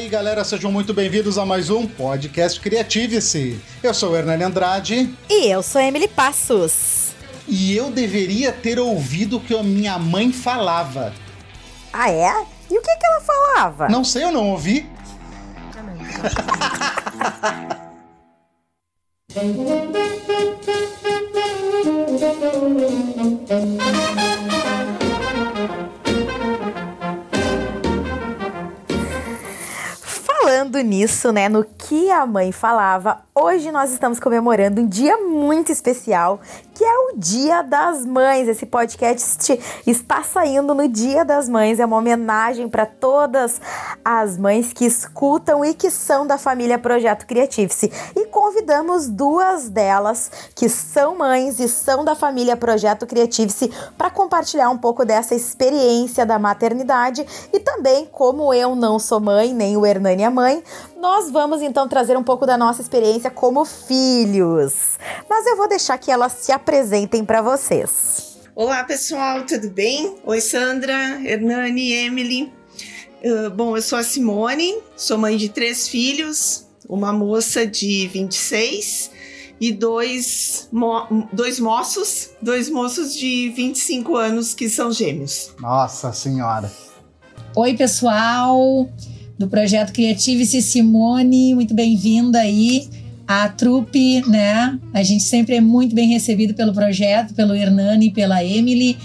aí, galera, sejam muito bem-vindos a mais um Podcast Criativesse. Eu sou o Ernani Andrade. E eu sou a Emily Passos. E eu deveria ter ouvido o que a minha mãe falava. Ah, é? E o que ela falava? Não sei, eu não ouvi. Falando nisso, né, no que a mãe falava, hoje nós estamos comemorando um dia muito especial, que é o Dia das Mães. Esse podcast está saindo no Dia das Mães, é uma homenagem para todas as mães que escutam e que são da família Projeto Criativesse. E convidamos duas delas que são mães e são da família Projeto Criativesse para compartilhar um pouco dessa experiência da maternidade e também, como eu não sou mãe, nem o Ernani é mãe, nós vamos então trazer um pouco da nossa experiência como filhos. Mas eu vou deixar que elas se apresentem para vocês. Olá, pessoal, tudo bem? Oi, Sandra, Ernani, Emily. Bom, eu sou a Simone, sou mãe de 3 filhos, uma moça de 26 e dois moços de 25 anos que são gêmeos. Nossa Senhora! Oi, pessoal do Projeto Criativesse, Simone, muito bem-vinda aí à trupe, né? A gente sempre é muito bem recebido pelo projeto, pelo Ernani, pela Emily.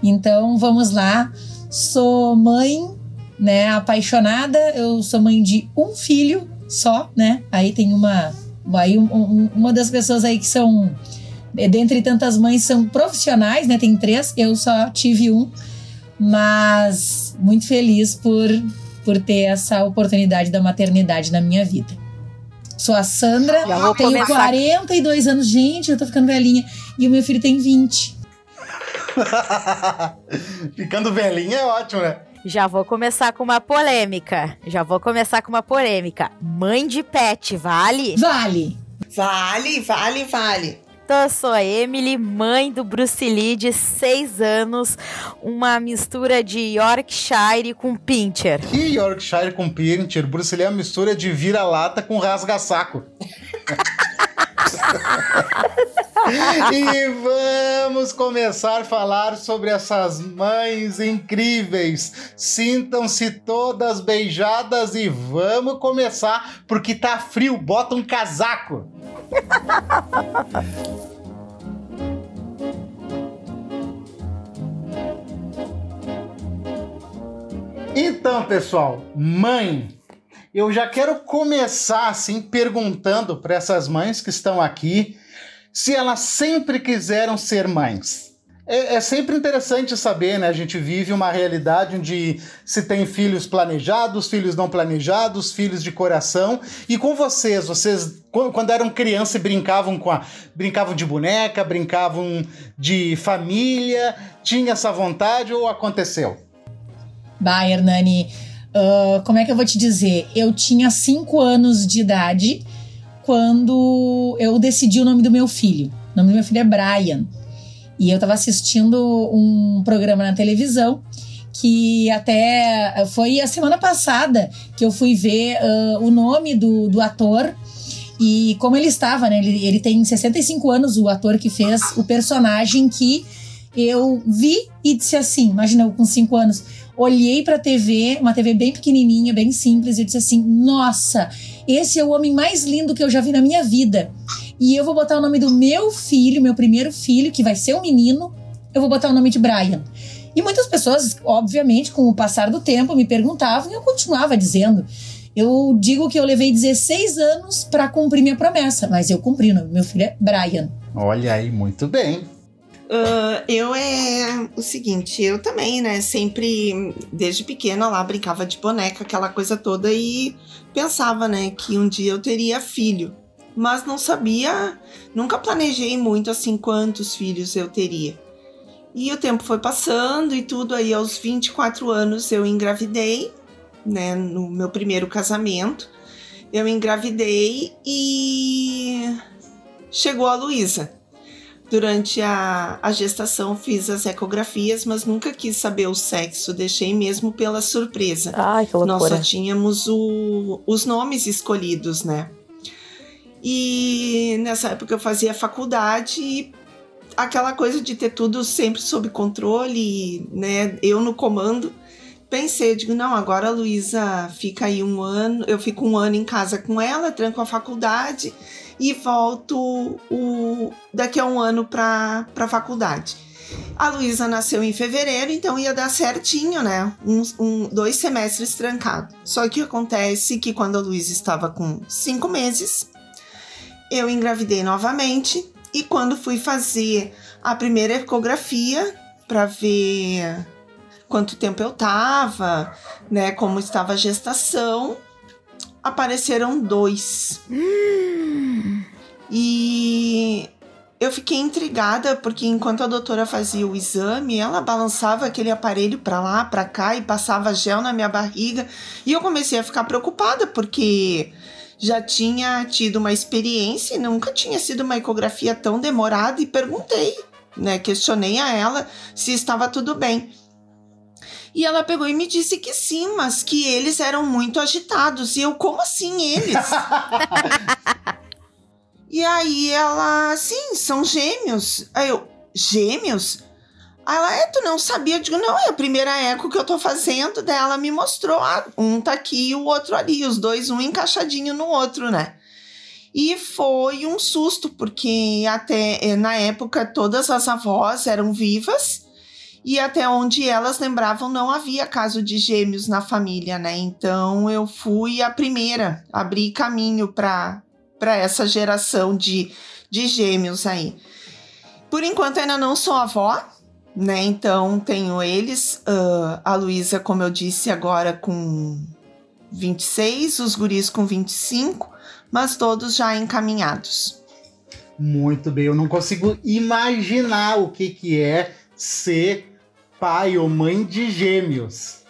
Então, vamos lá. Sou mãe, né, apaixonada. Eu sou mãe de 1 filho só, né? Aí tem uma das pessoas aí que são, dentre tantas mães, são profissionais, né? Tem 3, eu só tive 1. Mas muito feliz por ter essa oportunidade da maternidade na minha vida. Sou a Sandra, tenho 42 anos. Gente, eu tô ficando velhinha. E o meu filho tem 20. Ficando velhinha é ótimo, né? Já vou começar com uma polêmica. Mãe de pet, vale? Vale. Então, eu sou a Emily, mãe do Bruce Lee de 6 anos, uma mistura de Yorkshire com Pinscher. Que Yorkshire com Pinscher? Bruce Lee é uma mistura de vira-lata com rasga-saco. E vamos começar a falar sobre essas mães incríveis. Sintam-se todas beijadas e vamos começar, porque tá frio, bota um casaco. Então, pessoal, mãe, eu já quero começar assim perguntando para essas mães que estão aqui se elas sempre quiseram ser mães. É sempre interessante saber, né? A gente vive uma realidade onde se tem filhos planejados, filhos não planejados, filhos de coração. E com vocês quando eram criança, brincavam de boneca, brincavam de família, tinha essa vontade ou aconteceu? Bah, Ernani, como é que eu vou te dizer? Eu tinha 5 anos de idade quando eu decidi o nome do meu filho. O nome do meu filho é Brian. E eu estava assistindo um programa na televisão que até foi a semana passada que eu fui ver o nome do ator e como ele estava, né? Ele tem 65 anos, o ator que fez o personagem que eu vi e disse assim, imagina eu com 5 anos, olhei para a TV, uma TV bem pequenininha, bem simples, e disse assim, nossa, esse é o homem mais lindo que eu já vi na minha vida. E eu vou botar o nome do meu filho, meu primeiro filho, que vai ser um menino, eu vou botar o nome de Brian. E muitas pessoas, obviamente, com o passar do tempo, me perguntavam e eu continuava dizendo. Eu digo que eu levei 16 anos para cumprir minha promessa, mas eu cumpri, o nome do meu filho é Brian. Olha aí, muito bem. Eu é o seguinte, eu também, né, sempre, desde pequena lá, brincava de boneca, aquela coisa toda, e pensava, né, que um dia eu teria filho. Mas não sabia, nunca planejei muito assim quantos filhos eu teria. E o tempo foi passando e tudo, aí aos 24 anos eu engravidei, né, no meu primeiro casamento. Eu engravidei e chegou a Luísa. Durante a gestação fiz as ecografias, mas nunca quis saber o sexo, deixei mesmo pela surpresa. Ai, que loucura. Nós só tínhamos os nomes escolhidos, né? E nessa época eu fazia faculdade e aquela coisa de ter tudo sempre sob controle, né? Eu no comando. Pensei, digo, não, agora a Luísa fica aí um ano, eu fico um ano em casa com ela, tranco a faculdade e volto daqui a um ano para a faculdade. A Luísa nasceu em fevereiro, então ia dar certinho, né? Dois semestres trancado. Só que acontece que quando a Luísa estava com 5 meses, eu engravidei novamente e quando fui fazer a primeira ecografia para ver quanto tempo eu tava, né, como estava a gestação, apareceram 2. E eu fiquei intrigada, porque enquanto a doutora fazia o exame, ela balançava aquele aparelho pra lá, pra cá, e passava gel na minha barriga, e eu comecei a ficar preocupada, porque já tinha tido uma experiência e nunca tinha sido uma ecografia tão demorada, e perguntei, né, questionei a ela se estava tudo bem. E ela pegou e me disse que sim, mas que eles eram muito agitados. E eu, como assim eles? E aí ela, sim, são gêmeos. Aí eu, gêmeos? Aí ela, tu não sabia? Eu digo, não, é a primeira eco que eu tô fazendo. Daí ela me mostrou, um tá aqui e o outro ali. Os dois, um encaixadinho no outro, né? E foi um susto, porque até na época todas as avós eram vivas. E até onde elas lembravam, não havia caso de gêmeos na família, né? Então, eu fui a primeira, abri caminho para essa geração de gêmeos aí. Por enquanto, ainda não sou avó, né? Então, tenho eles. A Luísa, como eu disse, agora com 26, os guris com 25, mas todos já encaminhados. Muito bem, eu não consigo imaginar o que é ser pai ou mãe de gêmeos.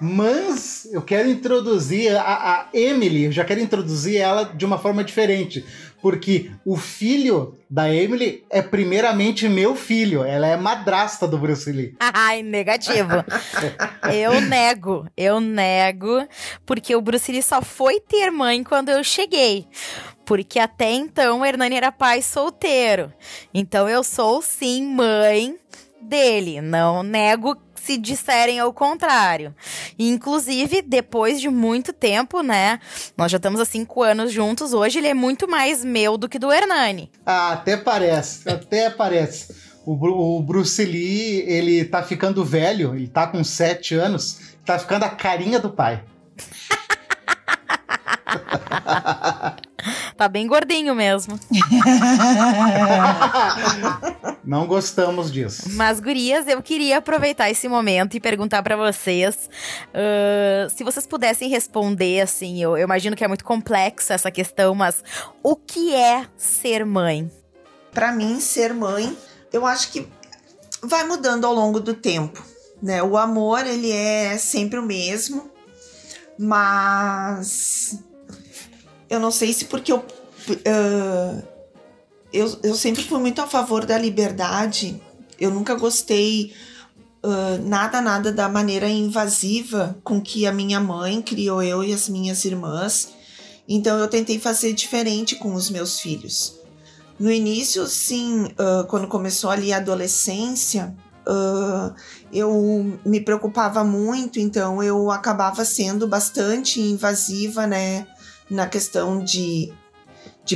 Mas eu quero introduzir a Emily, eu já quero introduzir ela de uma forma diferente, porque o filho da Emily é primeiramente meu filho, ela é madrasta do Bruce Lee. Ai, negativo. Eu nego, porque o Bruce Lee só foi ter mãe quando eu cheguei. Porque até então o Ernani era pai solteiro. Então eu sou, sim, mãe dele. Não nego se disserem ao contrário. E, inclusive, depois de muito tempo, né? Nós já estamos há 5 anos juntos. Hoje ele é muito mais meu do que do Ernani. Ah, até parece. O Bruce Lee, ele tá ficando velho. Ele tá com 7 anos. Tá ficando a carinha do pai. Tá bem gordinho mesmo. Não gostamos disso. Mas, gurias, eu queria aproveitar esse momento e perguntar pra vocês se vocês pudessem responder, assim, eu imagino que é muito complexa essa questão, mas o que é ser mãe? Pra mim, ser mãe, eu acho que vai mudando ao longo do tempo, né? O amor, ele é sempre o mesmo, mas eu não sei se porque eu sempre fui muito a favor da liberdade. Eu nunca gostei nada da maneira invasiva com que a minha mãe criou eu e as minhas irmãs. Então, eu tentei fazer diferente com os meus filhos. No início, sim, quando começou ali a adolescência, eu me preocupava muito. Então, eu acabava sendo bastante invasiva, né? Na questão de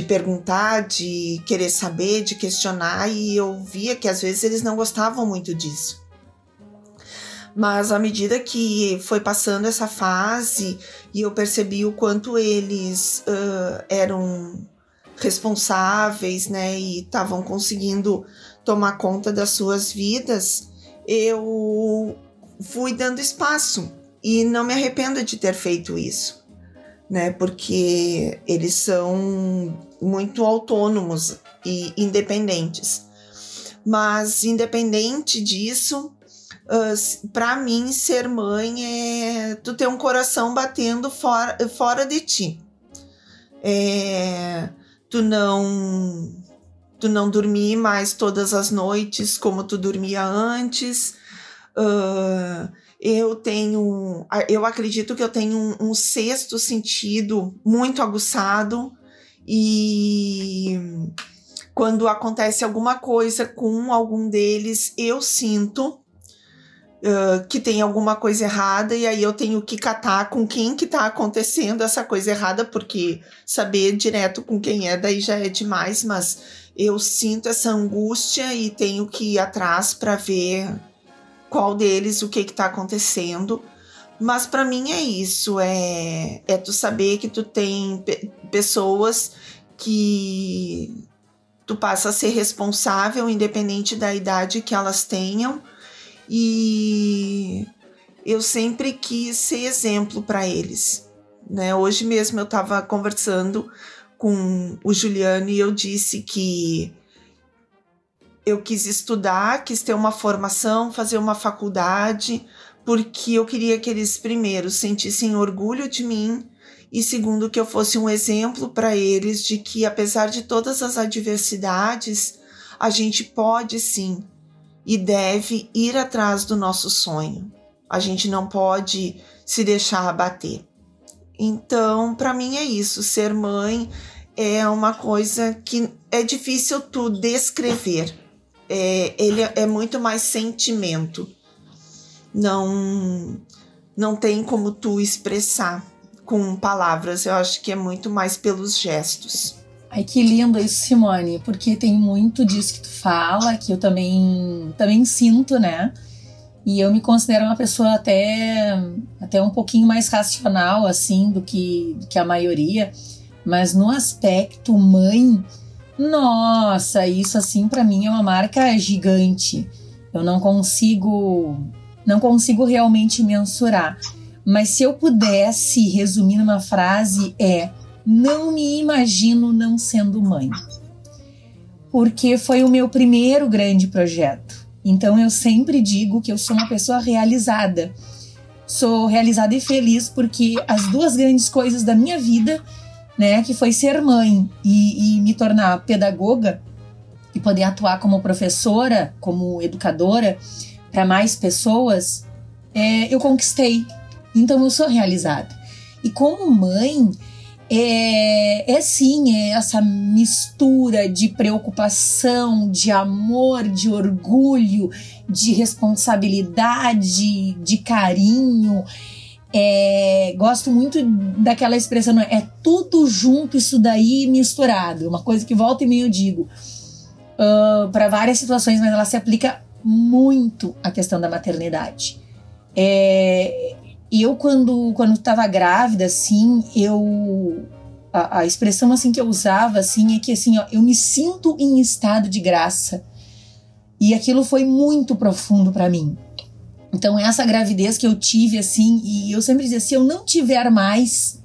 perguntar, de querer saber, de questionar, e eu via que às vezes eles não gostavam muito disso. Mas à medida que foi passando essa fase e eu percebi o quanto eles eram responsáveis, né, e estavam conseguindo tomar conta das suas vidas, eu fui dando espaço e não me arrependo de ter feito isso. Né, porque eles são muito autônomos e independentes. Mas, independente disso, para mim, ser mãe é tu ter um coração batendo fora de ti. É, tu não Tu não dormir mais todas as noites como tu dormia antes. Eu acredito que eu tenho um sexto sentido muito aguçado, e quando acontece alguma coisa com algum deles, eu sinto que tem alguma coisa errada, e aí eu tenho que catar com quem que tá acontecendo essa coisa errada, porque saber direto com quem é daí já é demais, mas eu sinto essa angústia e tenho que ir atrás para ver qual deles, o que que tá acontecendo. Mas para mim é isso, é tu saber que tu tem pessoas que tu passa a ser responsável, independente da idade que elas tenham. E eu sempre quis ser exemplo para eles, né? Hoje mesmo eu estava conversando com o Juliano e eu disse que eu quis estudar, quis ter uma formação, fazer uma faculdade, porque eu queria que eles, primeiro, sentissem orgulho de mim, e segundo, que eu fosse um exemplo para eles de que, apesar de todas as adversidades, a gente pode sim e deve ir atrás do nosso sonho. A gente não pode se deixar abater. Então, para mim é isso. Ser mãe é uma coisa que é difícil tu descrever. Ele é muito mais sentimento. Não tem como tu expressar com palavras. Eu acho que é muito mais pelos gestos. Ai, que lindo isso, Simone, porque tem muito disso que tu fala, que eu também sinto, né? E eu me considero uma pessoa até um pouquinho mais racional, assim, do que a maioria. Mas no aspecto mãe, nossa, isso, assim, pra mim é uma marca gigante. Eu não consigo realmente mensurar. Mas se eu pudesse resumir numa frase, não me imagino não sendo mãe, porque foi o meu primeiro grande projeto. Então eu sempre digo que eu sou uma pessoa realizada. Sou realizada e feliz porque as duas grandes coisas da minha vida, né, que foi ser mãe e me tornar pedagoga e poder atuar como professora, como educadora para mais pessoas, eu conquistei. Então eu sou realizada. E como mãe, é essa mistura de preocupação, de amor, de orgulho, de responsabilidade, de carinho. Gosto muito daquela expressão, é tudo junto, isso daí misturado. Uma coisa que volta e meia eu digo para várias situações, mas ela se aplica muito à questão da maternidade. E eu, quando estava grávida, assim, a expressão, assim, que eu usava, assim, é que, assim, ó, eu me sinto em estado de graça. E aquilo foi muito profundo para mim. Então, essa gravidez que eu tive, assim, e eu sempre dizia, se eu não tiver mais,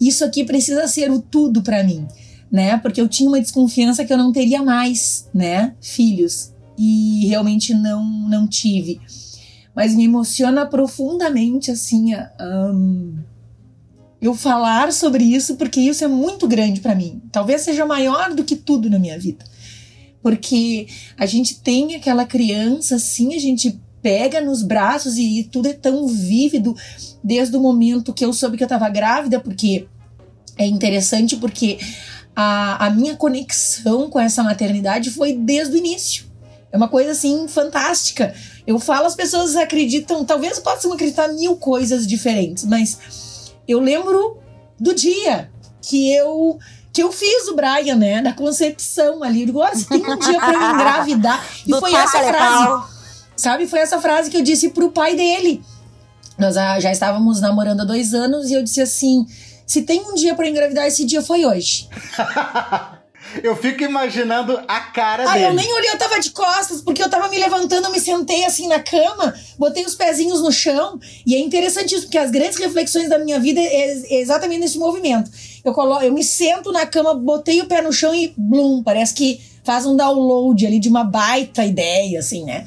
isso aqui precisa ser o tudo para mim, né? Porque eu tinha uma desconfiança que eu não teria mais, né, filhos. E realmente não tive. Mas me emociona profundamente, assim, eu falar sobre isso, porque isso é muito grande para mim. Talvez seja maior do que tudo na minha vida. Porque a gente tem aquela criança, assim, a gente pega nos braços e tudo é tão vívido desde o momento que eu soube que eu estava grávida, porque é interessante, porque a minha conexão com essa maternidade foi desde o início. É uma coisa, assim, fantástica. Eu falo, as pessoas acreditam, talvez possam acreditar mil coisas diferentes, mas eu lembro do dia que eu fiz o Brian, né? Da concepção ali. Eu digo, se tem um dia pra eu engravidar. E foi essa frase, sabe? Foi essa frase que eu disse pro pai dele. Nós já estávamos namorando há 2 anos e eu disse assim, se tem um dia pra eu engravidar, esse dia foi hoje. Eu fico imaginando a cara dele. Eu nem olhei, eu tava de costas, porque eu tava me levantando, eu me sentei assim na cama, botei os pezinhos no chão, e é interessante isso, porque as grandes reflexões da minha vida é exatamente nesse movimento. Eu me sento na cama, botei o pé no chão e blum, parece que faz um download ali de uma baita ideia, assim, né?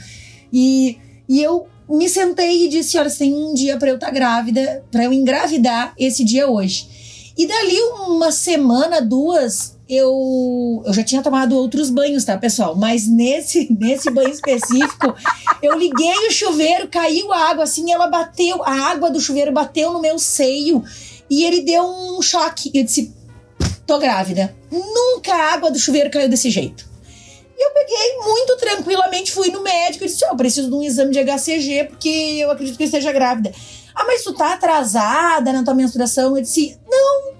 E eu me sentei e disse, olha, se tem um dia pra eu estar grávida, pra eu engravidar, esse dia é hoje. E dali uma semana, 2... eu já tinha tomado outros banhos, tá, pessoal? Mas nesse banho específico, eu liguei o chuveiro, caiu a água, assim, ela bateu, a água do chuveiro bateu no meu seio e ele deu um choque. Eu disse, tô grávida. Nunca a água do chuveiro caiu desse jeito. E eu peguei muito tranquilamente, fui no médico e disse, eu preciso de um exame de HCG porque eu acredito que eu esteja grávida. Ah, mas tu tá atrasada na tua menstruação? Eu disse, não.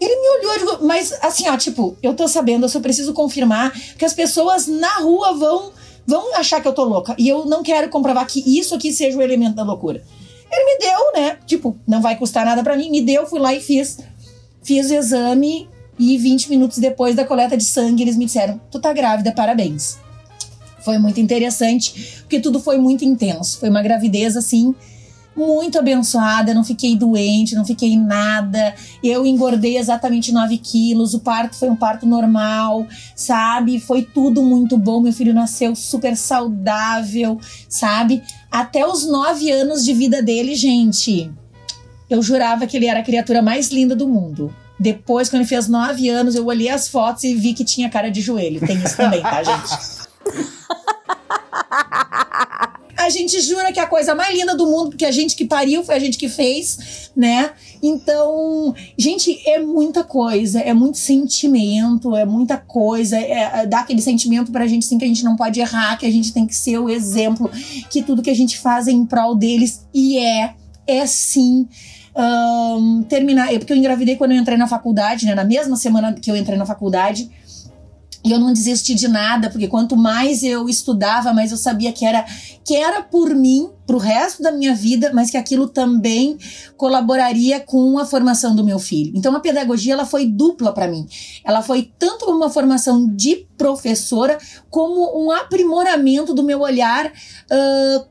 Ele me olhou, eu digo, mas assim, ó, tipo, eu tô sabendo, eu só preciso confirmar que as pessoas na rua vão achar que eu tô louca. E eu não quero comprovar que isso aqui seja o elemento da loucura. Ele me deu, né, tipo, não vai custar nada pra mim, me deu, fui lá e fiz o exame. E 20 minutos depois da coleta de sangue, eles me disseram, tu tá grávida, parabéns. Foi muito interessante, porque tudo foi muito intenso. Foi uma gravidez, assim, muito abençoada. Não fiquei doente, não fiquei nada. Eu engordei exatamente 9 quilos. O parto foi um parto normal, sabe? Foi tudo muito bom. Meu filho nasceu super saudável, sabe? Até os 9 anos de vida dele, gente, eu jurava que ele era a criatura mais linda do mundo. Depois, quando ele fez 9 anos, eu olhei as fotos e vi que tinha cara de joelho. Tem isso também, tá, gente? A gente jura que é a coisa mais linda do mundo, porque a gente que pariu, foi a gente que fez, né? Então, gente, é muita coisa, é muito sentimento, é muita coisa. Dá aquele sentimento pra gente, sim, que a gente não pode errar, que a gente tem que ser o exemplo, que tudo que a gente faz é em prol deles. E é sim... terminar, porque eu engravidei quando eu entrei na faculdade, né, na mesma semana que eu entrei na faculdade, e eu não desisti de nada, porque quanto mais eu estudava, mais eu sabia que era por mim, pro resto da minha vida, mas que aquilo também colaboraria com a formação do meu filho. Então a pedagogia, ela foi dupla para mim, ela foi tanto uma formação de professora como um aprimoramento do meu olhar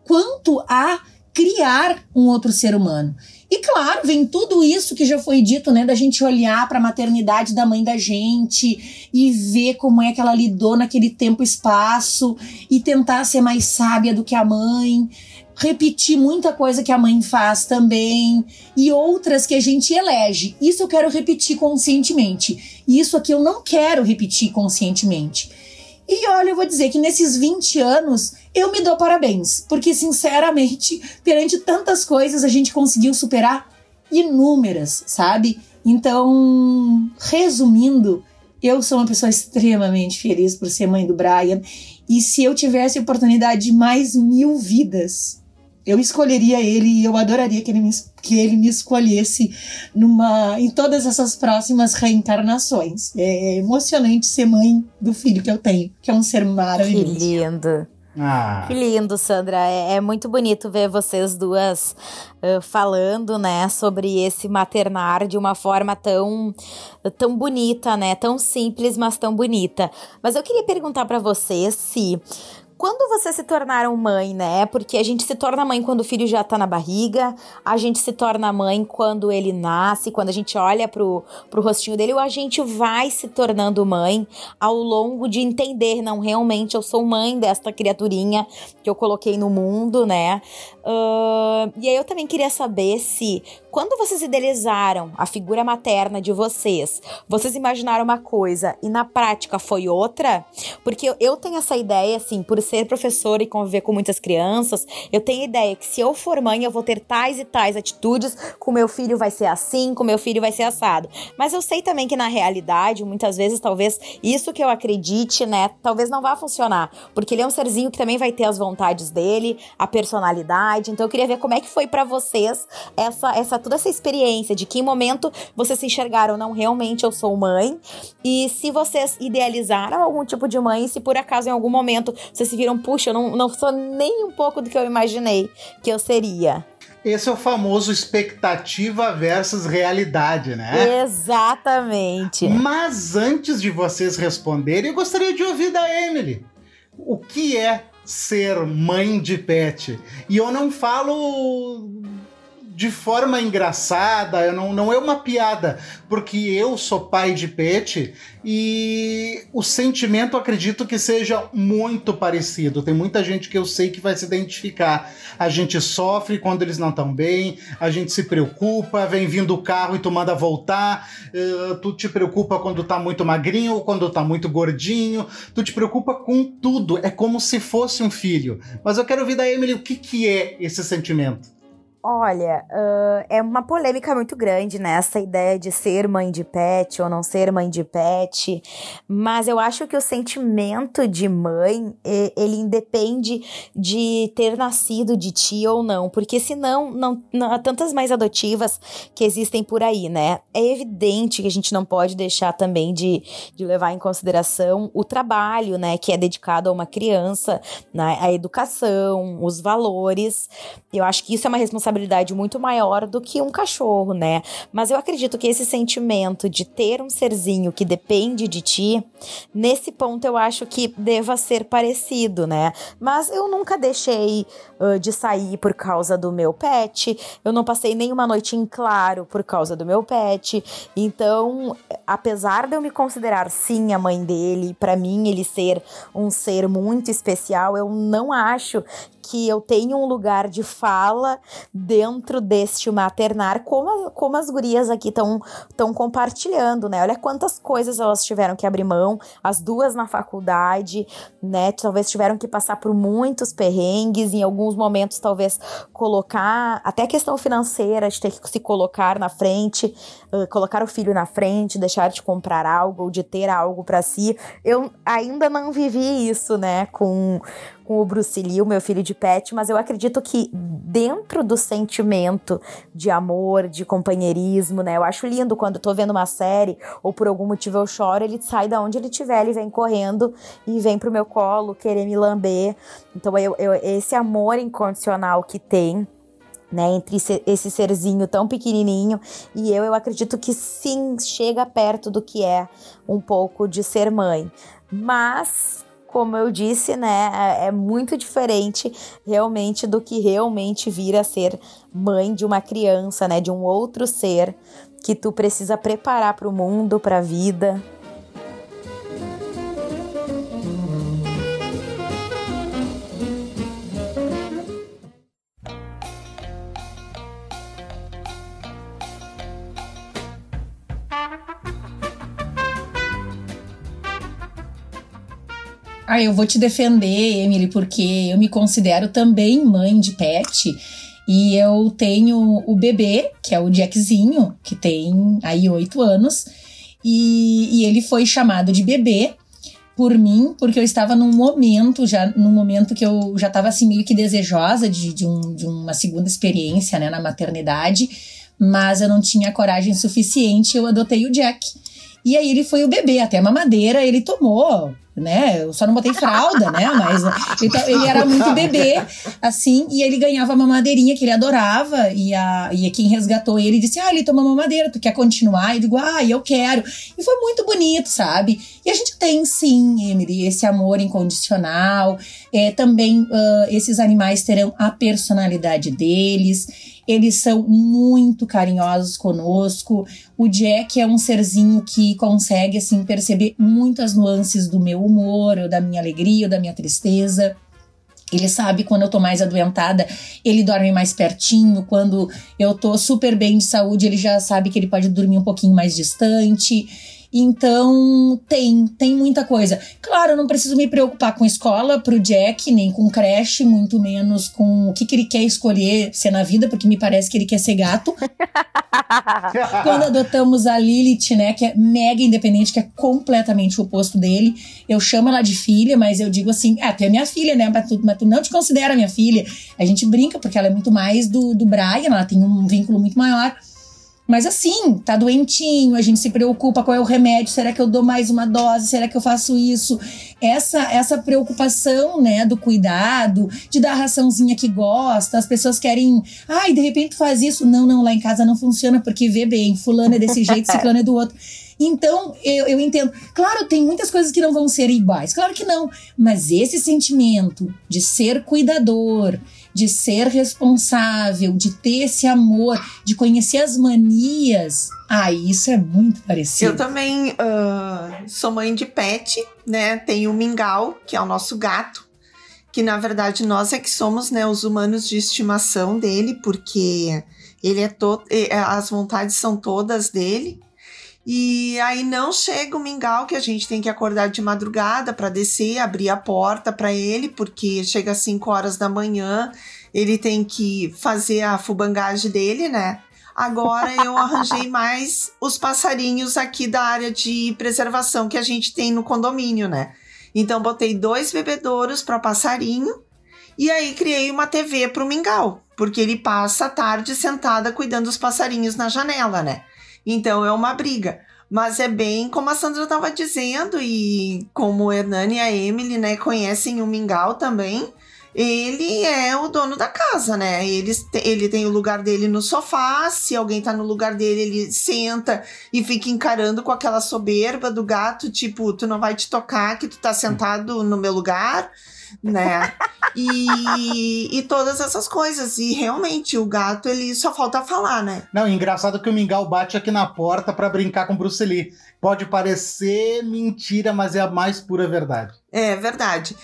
quanto a criar um outro ser humano. E claro, vem tudo isso que já foi dito, né, da gente olhar para a maternidade da mãe da gente e ver como é que ela lidou naquele tempo e espaço e tentar ser mais sábia do que a mãe, repetir muita coisa que a mãe faz também e outras que a gente elege. Isso eu quero repetir conscientemente. Isso aqui eu não quero repetir conscientemente. E olha, eu vou dizer que nesses 20 anos eu me dou parabéns, porque sinceramente, perante tantas coisas, a gente conseguiu superar inúmeras, sabe? Então, resumindo, eu sou uma pessoa extremamente feliz por ser mãe do Brian, e se eu tivesse a oportunidade de mais 1000 vidas, eu escolheria ele e eu adoraria que ele me escolhesse em todas essas próximas reencarnações. É emocionante ser mãe do filho que eu tenho, que é um ser maravilhoso. Que lindo. Ah. Que lindo, Sandra. É muito bonito ver vocês duas falando, né, sobre esse maternar de uma forma tão, tão bonita, né, tão simples, mas tão bonita. Mas eu queria perguntar para vocês se... Quando vocês se tornaram mãe, né? Porque a gente se torna mãe quando o filho já tá na barriga, a gente se torna mãe quando ele nasce, quando a gente olha pro rostinho dele, ou a gente vai se tornando mãe ao longo de entender, não, realmente eu sou mãe desta criaturinha que eu coloquei no mundo, né? E aí eu também queria saber se, quando vocês idealizaram a figura materna de vocês, vocês imaginaram uma coisa e na prática foi outra? Porque eu tenho essa ideia, assim, por ser professora e conviver com muitas crianças, eu tenho a ideia que se eu for mãe, eu vou ter tais e tais atitudes, com meu filho vai ser assim, com meu filho vai ser assado. Mas eu sei também que na realidade, muitas vezes, talvez, isso que eu acredite, né, talvez não vá funcionar, porque ele é um serzinho que também vai ter as vontades dele, a personalidade. Então eu queria ver como é que foi pra vocês toda essa experiência, de que momento vocês se enxergaram, não, realmente eu sou mãe, e se vocês idealizaram algum tipo de mãe, e se por acaso em algum momento vocês se viram, puxa, eu não sou nem um pouco do que eu imaginei que eu seria. Esse é o famoso expectativa versus realidade, né? Exatamente. Mas antes de vocês responderem, eu gostaria de ouvir da Emily. O que é ser mãe de pet? E eu não falo de forma engraçada, não é uma piada, porque eu sou pai de pet e o sentimento acredito que seja muito parecido. Tem muita gente que eu sei que vai se identificar. A gente sofre quando eles não estão bem, a gente se preocupa, vem vindo o carro e tu manda voltar, tu te preocupa quando tá muito magrinho ou quando tá muito gordinho, tu te preocupa com tudo, é como se fosse um filho. Mas eu quero ouvir da Emily o que é esse sentimento. Olha, é uma polêmica muito grande, né? Essa ideia de ser mãe de pet ou não ser mãe de pet. Mas eu acho que o sentimento de mãe, ele independe de ter nascido de ti ou não. Porque senão, não há tantas mães adotivas que existem por aí, né? É evidente que a gente não pode deixar também de levar em consideração o trabalho, né? Que é dedicado a uma criança, né? A educação, os valores. Eu acho que isso é uma responsabilidade muito maior do que um cachorro, né? Mas eu acredito que esse sentimento de ter um serzinho que depende de ti, nesse ponto eu acho que deva ser parecido, né? Mas eu nunca deixei de sair por causa do meu pet, eu não passei nenhuma noite em claro por causa do meu pet, então, apesar de eu me considerar sim a mãe dele, pra mim ele ser um ser muito especial, eu não acho que eu tenho um lugar de fala dentro deste maternar, como as gurias aqui estão compartilhando, né? Olha quantas coisas elas tiveram que abrir mão, as duas na faculdade, né? Talvez tiveram que passar por muitos perrengues, em alguns momentos talvez colocar, até a questão financeira, de ter que se colocar na frente, colocar o filho na frente, deixar de comprar algo, ou de ter algo para si. Eu ainda não vivi isso, né? Com o Bruce Lee, o meu filho de pet, mas eu acredito que dentro do sentimento de amor, de companheirismo, né, eu acho lindo quando eu tô vendo uma série ou por algum motivo eu choro, ele sai da onde ele estiver, ele vem correndo e vem pro meu colo querer me lamber, então esse amor incondicional que tem, né, entre esse serzinho tão pequenininho e eu acredito que sim, chega perto do que é um pouco de ser mãe, mas como eu disse, né, é muito diferente realmente do que realmente vir a ser mãe de uma criança, né, de um outro ser que tu precisa preparar para o mundo, para a vida. Ah, eu vou te defender, Emily, porque eu me considero também mãe de pet e eu tenho o bebê, que é o Jackzinho, que tem aí 8 anos e ele foi chamado de bebê por mim, porque eu estava num momento que eu já estava assim meio que desejosa de uma segunda experiência, né, na maternidade, mas eu não tinha coragem suficiente, eu adotei o Jack. E aí ele foi o bebê, até a mamadeira ele tomou, né, eu só não botei fralda, né, mas ele era muito bebê, assim, e ele ganhava a mamadeirinha que ele adorava, e quem resgatou ele disse, ele toma mamadeira, tu quer continuar? Eu digo, eu quero, e foi muito bonito, sabe, e a gente tem sim, Emily, esse amor incondicional, também esses animais terão a personalidade deles. Eles são muito carinhosos conosco. O Jack é um serzinho que consegue, assim, perceber muitas nuances do meu humor, ou da minha alegria, ou da minha tristeza. Ele sabe quando eu tô mais adoentada, ele dorme mais pertinho. Quando eu tô super bem de saúde, ele já sabe que ele pode dormir um pouquinho mais distante. Então, tem muita coisa. Claro, eu não preciso me preocupar com escola pro Jack, nem com creche, muito menos com o que ele quer escolher ser na vida, porque me parece que ele quer ser gato. Quando adotamos a Lilith, né, que é mega independente, que é completamente o oposto dele, eu chamo ela de filha, mas eu digo assim, tu é minha filha, né, mas tu não te considera minha filha. A gente brinca, porque ela é muito mais do Brian, ela tem um vínculo muito maior. Mas assim, tá doentinho, a gente se preocupa, qual é o remédio, será que eu dou mais uma dose, será que eu faço isso? Essa preocupação, né, do cuidado, de dar a raçãozinha que gosta, as pessoas querem, de repente tu faz isso, não, lá em casa não funciona, porque vê bem, fulano é desse jeito, ciclano é do outro. Então, eu entendo. Claro, tem muitas coisas que não vão ser iguais, claro que não, mas esse sentimento de ser cuidador, de ser responsável, de ter esse amor, de conhecer as manias. Ah, isso é muito parecido. Eu também sou mãe de pet, né? Tenho o Mingau, que é o nosso gato, que na verdade nós é que somos, né, os humanos de estimação dele, porque ele é as vontades são todas dele. E aí não chega o Mingau, que a gente tem que acordar de madrugada para descer, abrir a porta para ele, porque chega às 5 horas da manhã, ele tem que fazer a fubangagem dele, né? Agora eu arranjei mais os passarinhos aqui da área de preservação que a gente tem no condomínio, né? Então botei 2 bebedouros para passarinho e aí criei uma TV para o Mingau, porque ele passa a tarde sentada cuidando dos passarinhos na janela, né? Então é uma briga, mas é bem como a Sandra estava dizendo, e como o Ernani e a Emily, né, conhecem o Mingau também, ele é o dono da casa, né? Ele tem o lugar dele no sofá, se alguém tá no lugar dele, ele senta e fica encarando com aquela soberba do gato, tipo, tu não vai te tocar que tu tá sentado no meu lugar, né? E todas essas coisas. E realmente, o gato, ele só falta falar, né? Não, engraçado que o Mingau bate aqui na porta pra brincar com o Bruce Lee. Pode parecer mentira, mas é a mais pura verdade. É verdade.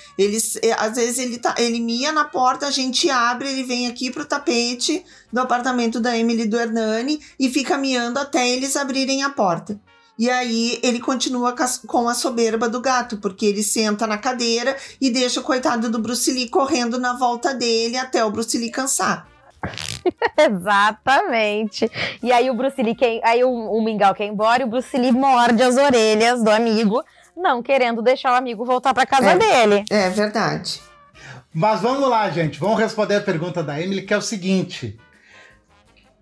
Às vezes ele mia na porta, a gente abre, ele vem aqui pro tapete do apartamento da Emily e do Ernani e fica miando até eles abrirem a porta. E aí ele continua com a soberba do gato, porque ele senta na cadeira e deixa o coitado do Bruce Lee correndo na volta dele até o Bruce Lee cansar. Exatamente. E aí o Bruce Lee, o Mingau quer ir embora e o Bruce Lee morde as orelhas do amigo, não querendo deixar o amigo voltar para casa dele. É verdade. Mas vamos lá, gente. Vamos responder a pergunta da Emily, que é o seguinte...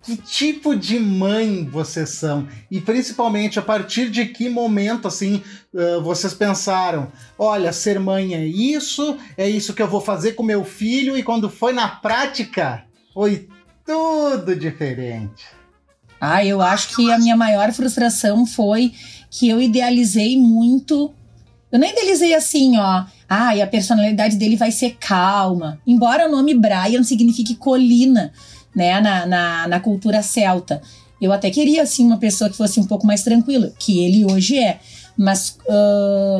Que tipo de mãe vocês são? E principalmente a partir de que momento assim vocês pensaram, olha, ser mãe é isso que eu vou fazer com meu filho, e quando foi na prática, foi tudo diferente. Ah, eu acho que a minha maior frustração foi que eu idealizei muito. Eu nem idealizei assim, ó. Ah, e a personalidade dele vai ser calma. Embora o nome Brian signifique colina, né, na cultura celta. Eu até queria, assim, uma pessoa que fosse um pouco mais tranquila, que ele hoje é, mas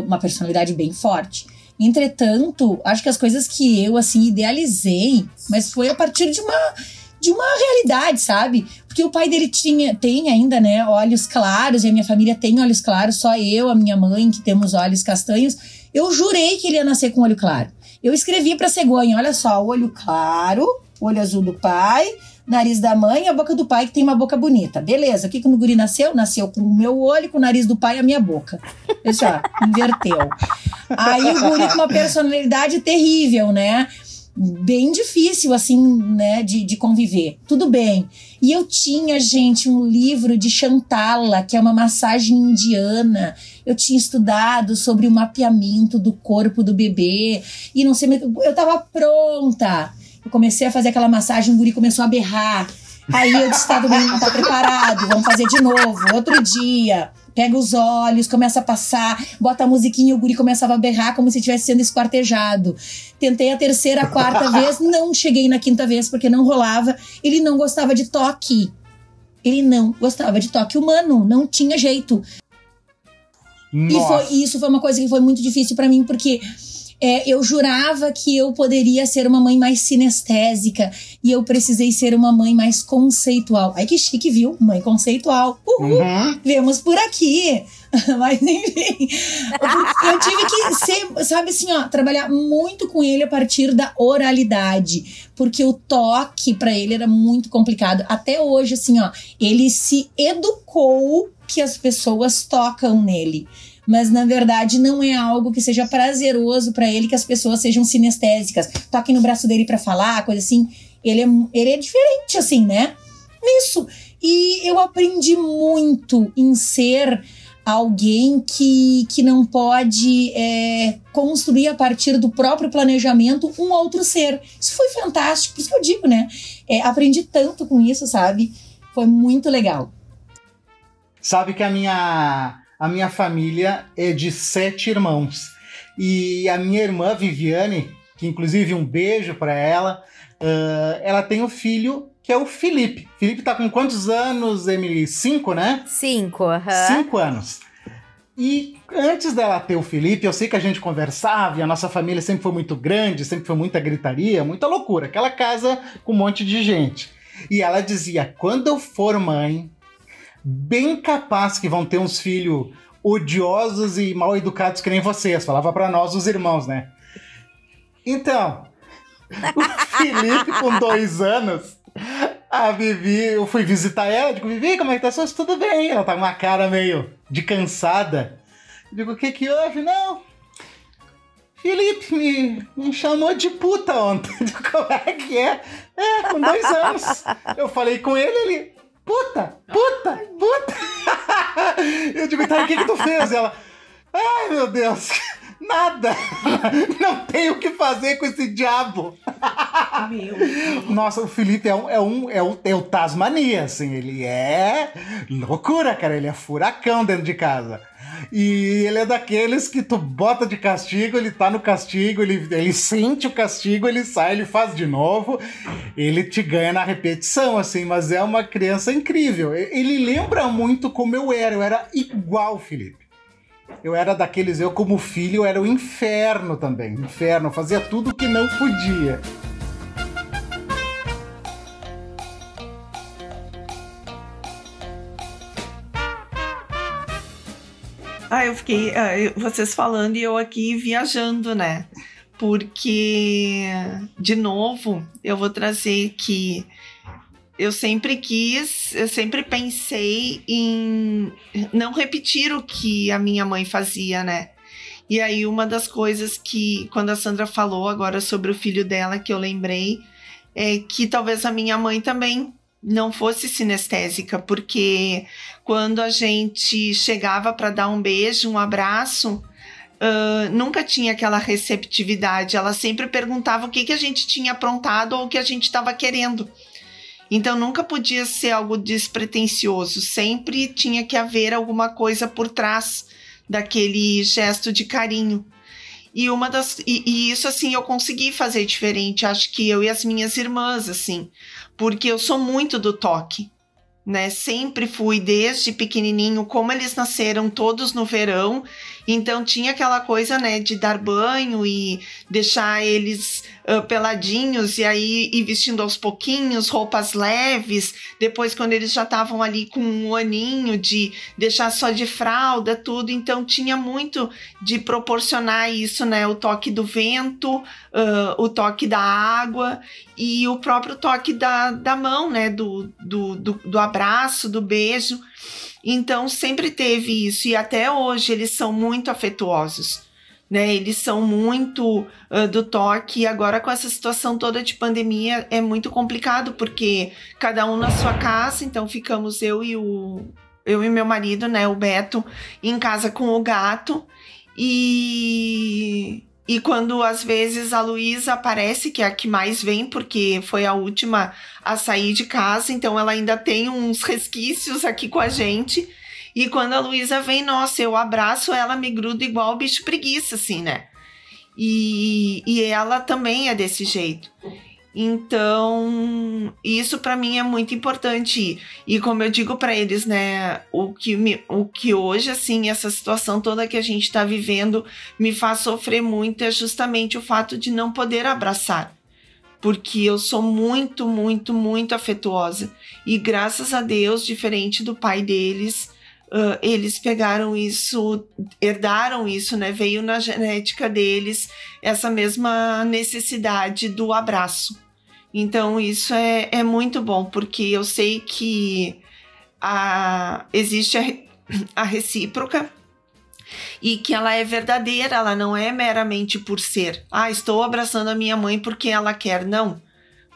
uma personalidade bem forte. Entretanto, acho que as coisas que eu, assim, idealizei, mas foi a partir de uma realidade, sabe? Porque o pai dele tem ainda, né, olhos claros, e a minha família tem olhos claros, só eu, a minha mãe, que temos olhos castanhos. Eu jurei que ele ia nascer com olho claro. Eu escrevi pra cegonha, olha só, olho claro... Olho azul do pai, nariz da mãe e a boca do pai, que tem uma boca bonita. Beleza, o que o guri nasceu? Nasceu com o meu olho, com o nariz do pai e a minha boca. Isso, ó, inverteu. Aí o guri com uma personalidade terrível, né? Bem difícil, assim, né, de conviver. Tudo bem. E eu tinha, gente, um livro de Chantala, que é uma massagem indiana. Eu tinha estudado sobre o mapeamento do corpo do bebê. E não sei... Eu tava pronta... Eu comecei a fazer aquela massagem, o guri começou a berrar. Aí eu disse, tá, do menino não tá preparado, vamos fazer de novo, outro dia. Pega os olhos, começa a passar, bota a musiquinha e o guri começava a berrar como se estivesse sendo esquartejado. Tentei a terceira, a quarta vez, não cheguei na quinta vez porque não rolava. Ele não gostava de toque. Ele não gostava de toque humano, não tinha jeito. E isso foi uma coisa que foi muito difícil pra mim, porque... eu jurava que eu poderia ser uma mãe mais sinestésica e eu precisei ser uma mãe mais conceitual. Ai, que chique, viu? Mãe conceitual. Uhul! Uhum. Vemos por aqui. Mas enfim, eu tive que ser, sabe assim, ó, trabalhar muito com ele a partir da oralidade, porque o toque pra ele era muito complicado. Até hoje, assim, ó, ele se educou que as pessoas tocam nele. Mas, na verdade, não é algo que seja prazeroso pra ele, que as pessoas sejam sinestésicas. Toquem no braço dele pra falar, coisa assim. Ele é diferente, assim, né? Nisso. E eu aprendi muito em ser alguém que não pode construir a partir do próprio planejamento um outro ser. Isso foi fantástico, por isso que eu digo, né? Aprendi tanto com isso, sabe? Foi muito legal. Sabe que a minha família é de 7 irmãos. E a minha irmã, Viviane, que inclusive um beijo para ela, Ela tem um filho que é o Felipe. Felipe tá com quantos anos, Emily? 5, né? 5, aham. 5 anos. E antes dela ter o Felipe, eu sei que a gente conversava e a nossa família sempre foi muito grande, sempre foi muita gritaria, muita loucura. Aquela casa com um monte de gente. E ela dizia, quando eu for mãe, bem capaz que vão ter uns filhos odiosos e mal educados que nem vocês. Falava pra nós, os irmãos, né? Então, o Felipe com 2 anos... A Vivi, eu fui visitar ela, digo, Vivi, como é que tá? Tudo bem. Ela tá com uma cara meio de cansada. Digo, o que que houve? Não, Felipe me chamou de puta ontem. Digo, como é que é? É, com 2 anos. Eu falei com ele, puta. Eu digo, tá, o que que tu fez? E ela, ai meu Deus, nada. Não tenho o que fazer com esse diabo. Nossa, o Felipe é o Tasmania, assim, ele é loucura, cara, ele é furacão dentro de casa. E ele é daqueles que tu bota de castigo, ele tá no castigo, ele sente o castigo, ele sai, ele faz de novo, ele te ganha na repetição, assim, mas é uma criança incrível. Ele lembra muito como eu era igual, Felipe. Eu era daqueles, eu como filho, eu era o inferno também. Inferno, eu fazia tudo que não podia. Ah, eu fiquei... vocês falando e eu aqui viajando, né? Porque, de novo, eu vou trazer que eu sempre quis, eu sempre pensei em não repetir o que a minha mãe fazia, né? E aí uma das coisas que, quando a Sandra falou agora sobre o filho dela, que eu lembrei, é que talvez a minha mãe também não fosse sinestésica, porque quando a gente chegava para dar um beijo, um abraço, nunca tinha aquela receptividade, ela sempre perguntava o que a gente tinha aprontado ou o que a gente estava querendo. Então, nunca podia ser algo despretensioso. Sempre tinha que haver alguma coisa por trás daquele gesto de carinho. E, isso, assim, eu consegui fazer diferente. Acho que eu e as minhas irmãs, assim. Porque eu sou muito do toque, né? Sempre fui, desde pequenininho, como eles nasceram todos no verão. Então, tinha aquela coisa, né, de dar banho e deixar eles peladinhos e aí ir vestindo aos pouquinhos, roupas leves. Depois, quando eles já estavam ali com 1 aninho, de deixar só de fralda, tudo. Então, tinha muito de proporcionar isso, né? O toque do vento, o toque da água e o próprio toque da mão, né? Do abraço, do beijo. Então, sempre teve isso. E até hoje, eles são muito afetuosos, né? Eles são muito do toque. E agora, com essa situação toda de pandemia, é muito complicado, porque cada um na sua casa. Então ficamos eu e meu marido, né, o Beto, em casa com o gato. E quando às vezes a Luísa aparece, que é a que mais vem, porque foi a última a sair de casa, então ela ainda tem uns resquícios aqui com a gente. E quando a Luísa vem, nossa, eu abraço ela, me grudo igual o bicho preguiça, assim, né? E ela também é desse jeito. Então, isso pra mim é muito importante. E como eu digo pra eles, né, o que hoje, assim, essa situação toda que a gente tá vivendo me faz sofrer muito é justamente o fato de não poder abraçar. Porque eu sou muito, muito, muito afetuosa. E graças a Deus, diferente do pai deles... eles pegaram isso, herdaram isso, né? Veio na genética deles essa mesma necessidade do abraço. Então, isso é muito bom, porque eu sei que existe a recíproca e que ela é verdadeira, ela não é meramente por ser. Ah, estou abraçando a minha mãe porque ela quer. Não.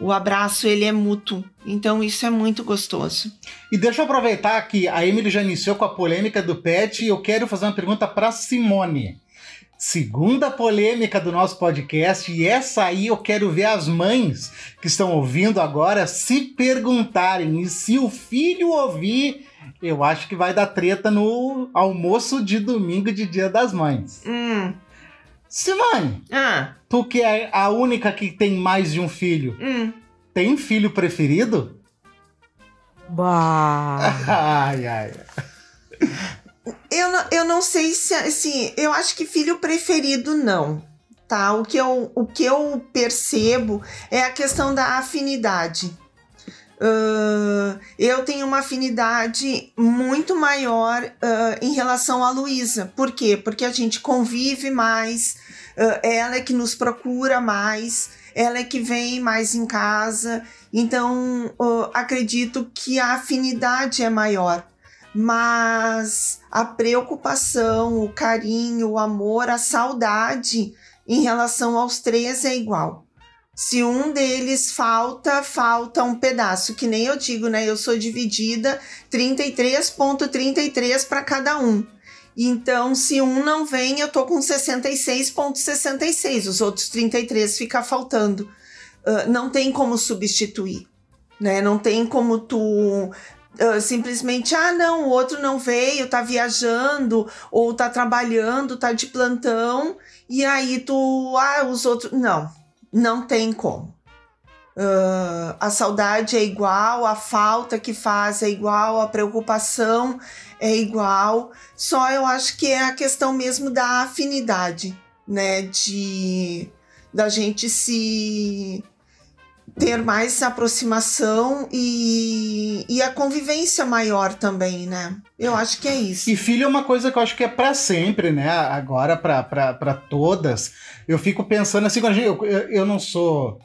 O abraço, ele é mútuo. Então, isso é muito gostoso. E deixa eu aproveitar que a Emily já iniciou com a polêmica do pet e eu quero fazer uma pergunta para Simone. Segunda polêmica do nosso podcast, e essa aí eu quero ver as mães que estão ouvindo agora se perguntarem. E se o filho ouvir, eu acho que vai dar treta no almoço de domingo de Dia das Mães. Simone, tu que é a única que tem mais de um filho, tem um filho preferido? Bah. Ai, ai. Eu não sei se eu acho que filho preferido não, tá? O que eu percebo é a questão da afinidade. Eu tenho uma afinidade muito maior em relação à Luísa. Por quê? Porque a gente convive mais, ela é que nos procura mais, ela é que vem mais em casa. Então, acredito que a afinidade é maior. Mas a preocupação, o carinho, o amor, a saudade em relação aos três é igual. Se um deles falta um pedaço, que nem eu digo, né? Eu sou dividida 33,33 para cada um. Então, se um não vem, eu tô com 66,66. Os outros 33 fica faltando. Não tem como substituir, né? Não tem como tu simplesmente, não, o outro não veio, tá viajando, ou tá trabalhando, tá de plantão, e aí tu, os outros... Não tem como. A saudade é igual, a falta que faz é igual, a preocupação é igual. Só eu acho que é a questão mesmo da afinidade, né? Da gente se ter mais aproximação e a convivência maior também, né? Eu acho que é isso. E filho é uma coisa que eu acho que é pra sempre, né? Agora, pra todas. Eu fico pensando assim, eu não sou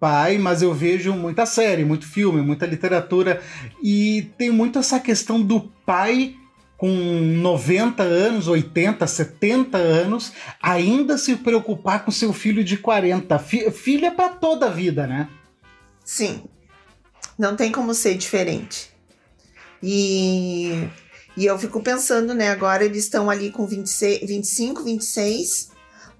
pai, mas eu vejo muita série, muito filme, muita literatura. E tem muito essa questão do pai com 90 anos, 80, 70 anos, ainda se preocupar com seu filho de 40. Filho é pra toda a vida, né? Sim. Não tem como ser diferente. E eu fico pensando, né? Agora eles estão ali com 25, 26.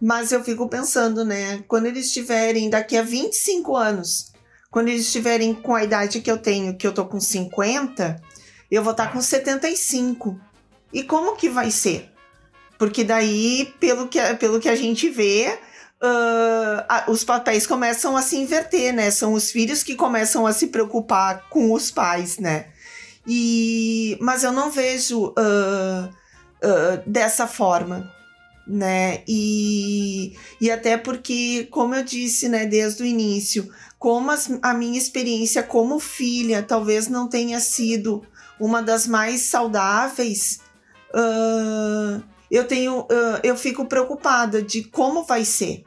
Mas eu fico pensando, né? Quando eles tiverem, daqui a 25 anos, quando eles estiverem com a idade que eu tenho, que eu tô com 50, eu vou estar com 75. E como que vai ser? Porque daí, pelo que a gente vê... os papéis começam a se inverter, né? São os filhos que começam a se preocupar com os pais, né? Mas eu não vejo dessa forma, né? E até porque, como eu disse, né, desde o início, como a minha experiência como filha talvez não tenha sido uma das mais saudáveis, eu fico preocupada de como vai ser,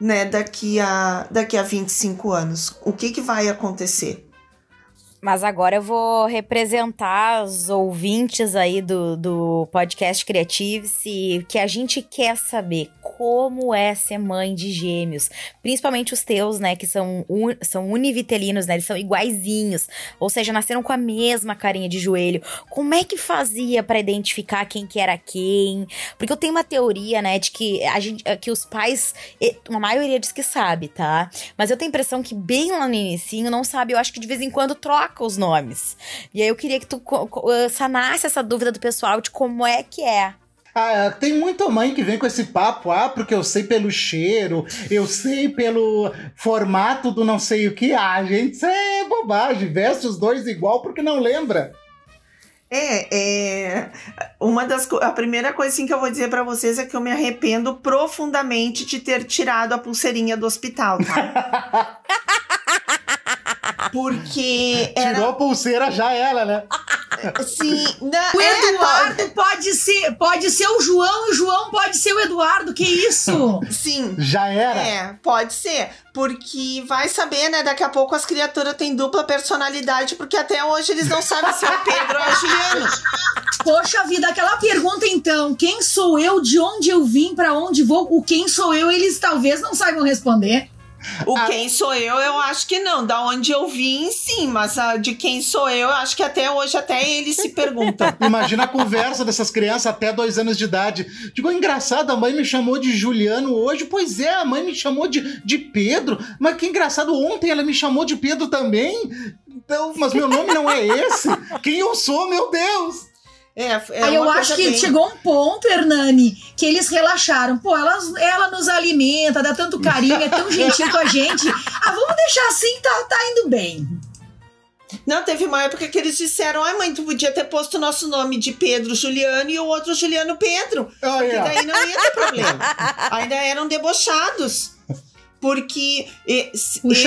né, daqui a 25 anos. O que vai acontecer? Mas agora eu vou representar os ouvintes aí do Podcast Criative-se, que a gente quer saber como é ser mãe de gêmeos. Principalmente os teus, né, que são univitelinos, né, eles são iguaizinhos. Ou seja, nasceram com a mesma carinha de joelho. Como é que fazia pra identificar quem que era quem? Porque eu tenho uma teoria, né, de que os pais, a maioria diz que sabe, tá? Mas eu tenho a impressão que bem lá no inicinho não sabe, eu acho que de vez em quando troca os nomes. E aí eu queria que tu sanasse essa dúvida do pessoal de como é que é. Tem muita mãe que vem com esse papo, porque eu sei pelo cheiro, eu sei pelo formato do não sei o que. Gente, isso é bobagem, veste os dois igual porque não lembra. A primeira coisa assim, que eu vou dizer pra vocês é que eu me arrependo profundamente de ter tirado a pulseirinha do hospital, tá? Porque tirou a pulseira, já ela, né? Sim. O Eduardo pode ser o João, e o João pode ser o Eduardo, que isso? Sim. Já era? É, pode ser. Porque vai saber, né? Daqui a pouco as criaturas têm dupla personalidade, porque até hoje eles não sabem se é o Pedro ou o Juliano. Poxa vida, aquela pergunta então, quem sou eu, de onde eu vim, pra onde vou, o quem sou eu, eles talvez não saibam responder. Quem sou eu acho que não. Da onde eu vim, sim. Mas de quem sou eu acho que até hoje até eles se perguntam. Imagina a conversa dessas crianças até 2 anos de idade. Digo, engraçado, a mãe me chamou de Juliano hoje. Pois é, a mãe me chamou de Pedro. Mas que engraçado, ontem ela me chamou de Pedro também. Então, mas meu nome não é esse? Quem eu sou, meu Deus? Aí eu acho que chegou um ponto, Ernani, que eles relaxaram. Pô, ela nos alimenta, dá tanto carinho, é tão gentil com a gente. Ah, vamos deixar assim, tá indo bem. Não, teve uma época que eles disseram: ai, mãe, tu podia ter posto o nosso nome de Pedro Juliano e o outro Juliano Pedro. Oh, yeah. E daí não ia ter problema. Ainda eram debochados. Porque...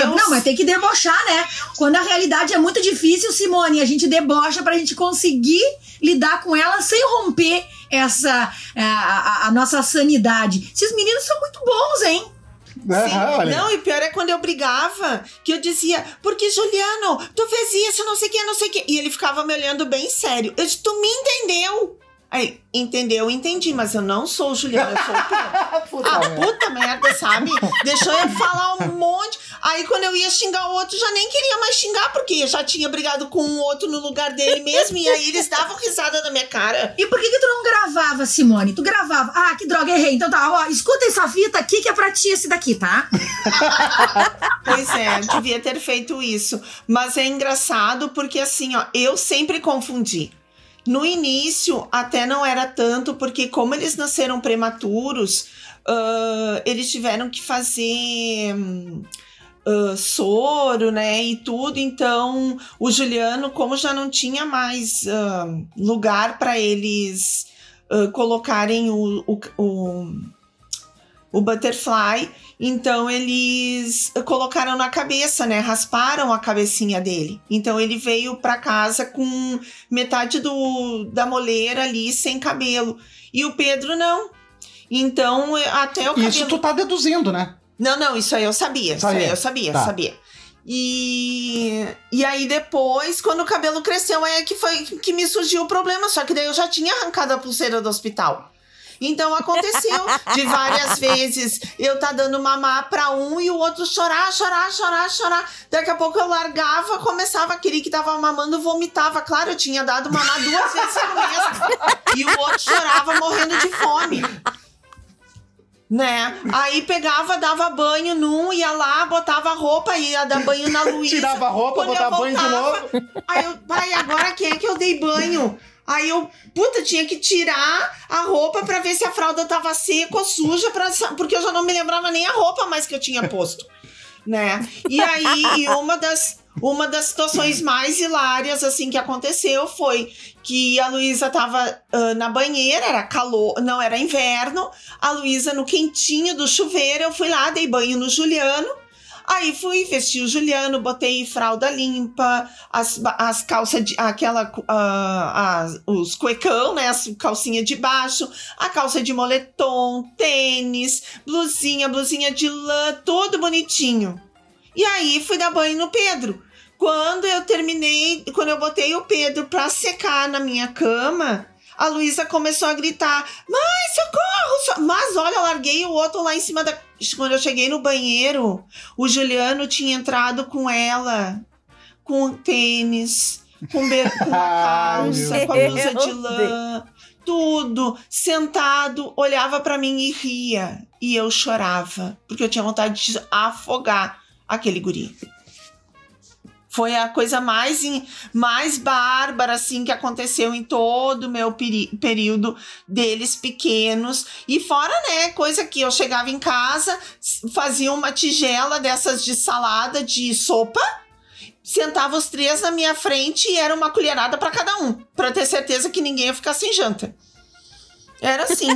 não, mas tem que debochar, né? Quando a realidade é muito difícil, Simone, a gente debocha pra gente conseguir lidar com ela sem romper a nossa sanidade. Esses meninos são muito bons, hein? Sim. Não, e pior é quando eu brigava, que eu dizia: porque Juliano, tu fez isso, não sei o que, não sei o que. E ele ficava me olhando bem sério. Eu disse: tu me entendeu? Aí, entendi, mas eu não sou o Juliano, eu sou o Pedro. Puta merda, sabe? Deixou eu falar um monte. Aí quando eu ia xingar o outro, já nem queria mais xingar, porque eu já tinha brigado com um outro no lugar dele mesmo, e aí eles davam risada na minha cara. E por que tu não gravava, Simone? Tu gravava: ah, que droga, errei, então tá, ó, escuta essa fita aqui que é pra ti esse daqui, tá? Pois é, devia ter feito isso. Mas é engraçado porque assim, ó, eu sempre confundi. No início, até não era tanto, porque como eles nasceram prematuros, eles tiveram que fazer soro, né, e tudo. Então, o Juliano, como já não tinha mais lugar para eles colocarem o butterfly, então eles colocaram na cabeça, né? Rasparam a cabecinha dele. Então ele veio pra casa com metade da moleira ali, sem cabelo. E o Pedro não. Então até o cabelo... Isso tu tá deduzindo, né? Não, isso aí eu sabia. Isso aí eu sabia. E aí depois, quando o cabelo cresceu, é que foi que me surgiu o problema. Só que daí eu já tinha arrancado a pulseira do hospital. Então aconteceu de várias vezes eu tá dando mamar pra um e o outro chorar. Daqui a pouco eu largava, começava aquele que tava mamando, vomitava. Claro, eu tinha dado mamar 2 vezes no mês. E o outro chorava morrendo de fome. Né? Aí pegava, dava banho num, ia lá, botava a roupa, ia dar banho na Luísa. Tirava a roupa, botava banho de novo. Aí eu, pai, agora quem é que eu dei banho? Aí eu, tinha que tirar a roupa pra ver se a fralda tava seca ou suja, porque eu já não me lembrava nem a roupa mais que eu tinha posto, né? E aí, uma das situações mais hilárias, assim, que aconteceu foi que a Luísa tava na banheira, era calor, não, era inverno, a Luísa no quentinho do chuveiro, eu fui lá, dei banho no Juliano. Aí fui vestir o Juliano, botei fralda limpa, as calças, os cuecão, né, as calcinha de baixo, a calça de moletom, tênis, blusinha de lã, tudo bonitinho. E aí fui dar banho no Pedro. Quando eu botei o Pedro pra secar na minha cama, a Luísa começou a gritar: mãe, socorro! Mas olha, eu larguei o outro lá em cima da... Quando eu cheguei no banheiro, o Juliano tinha entrado com ela, com tênis, com calça, com a blusa de lã, tudo, sentado, olhava pra mim e ria. E eu chorava, porque eu tinha vontade de afogar aquele guri. Foi a coisa mais bárbara, assim, que aconteceu em todo o meu período deles pequenos. E fora, né, coisa que eu chegava em casa, fazia uma tigela dessas de salada, de sopa, sentava os 3 na minha frente e era uma colherada pra cada um, pra ter certeza que ninguém ia ficar sem janta. Era assim.